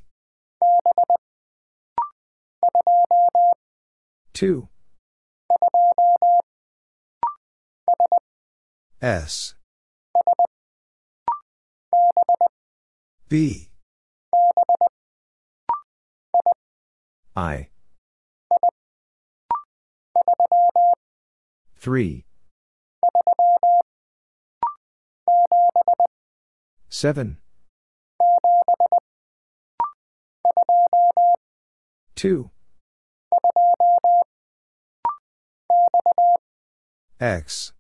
two. S. B. I. three. seven. two. X.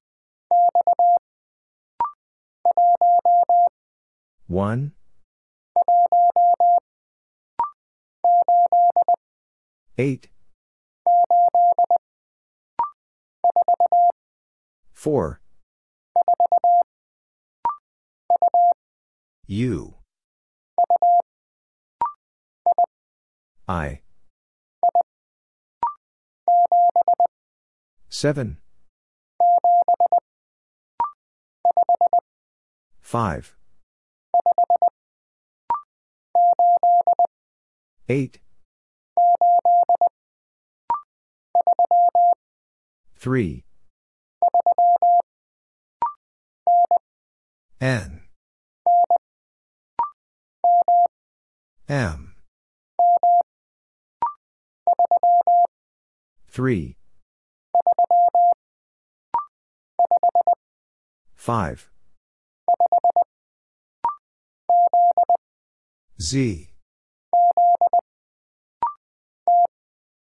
one. eight. four. U. I. seven. five. eight. three. N. M. three. five. Z.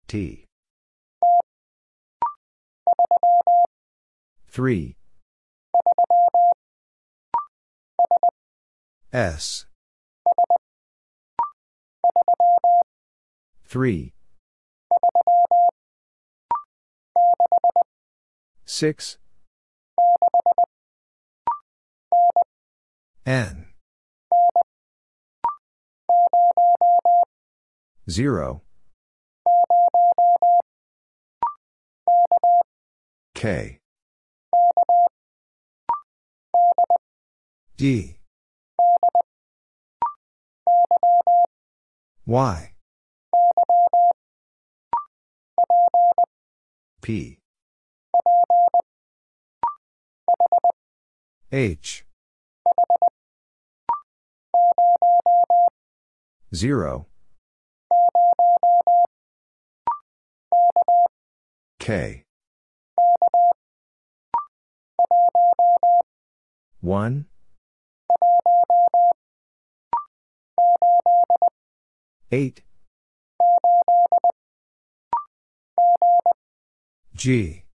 T. three. S. three. six. N. zero. K. D. Y. P. H. zero. K. one. eight. G.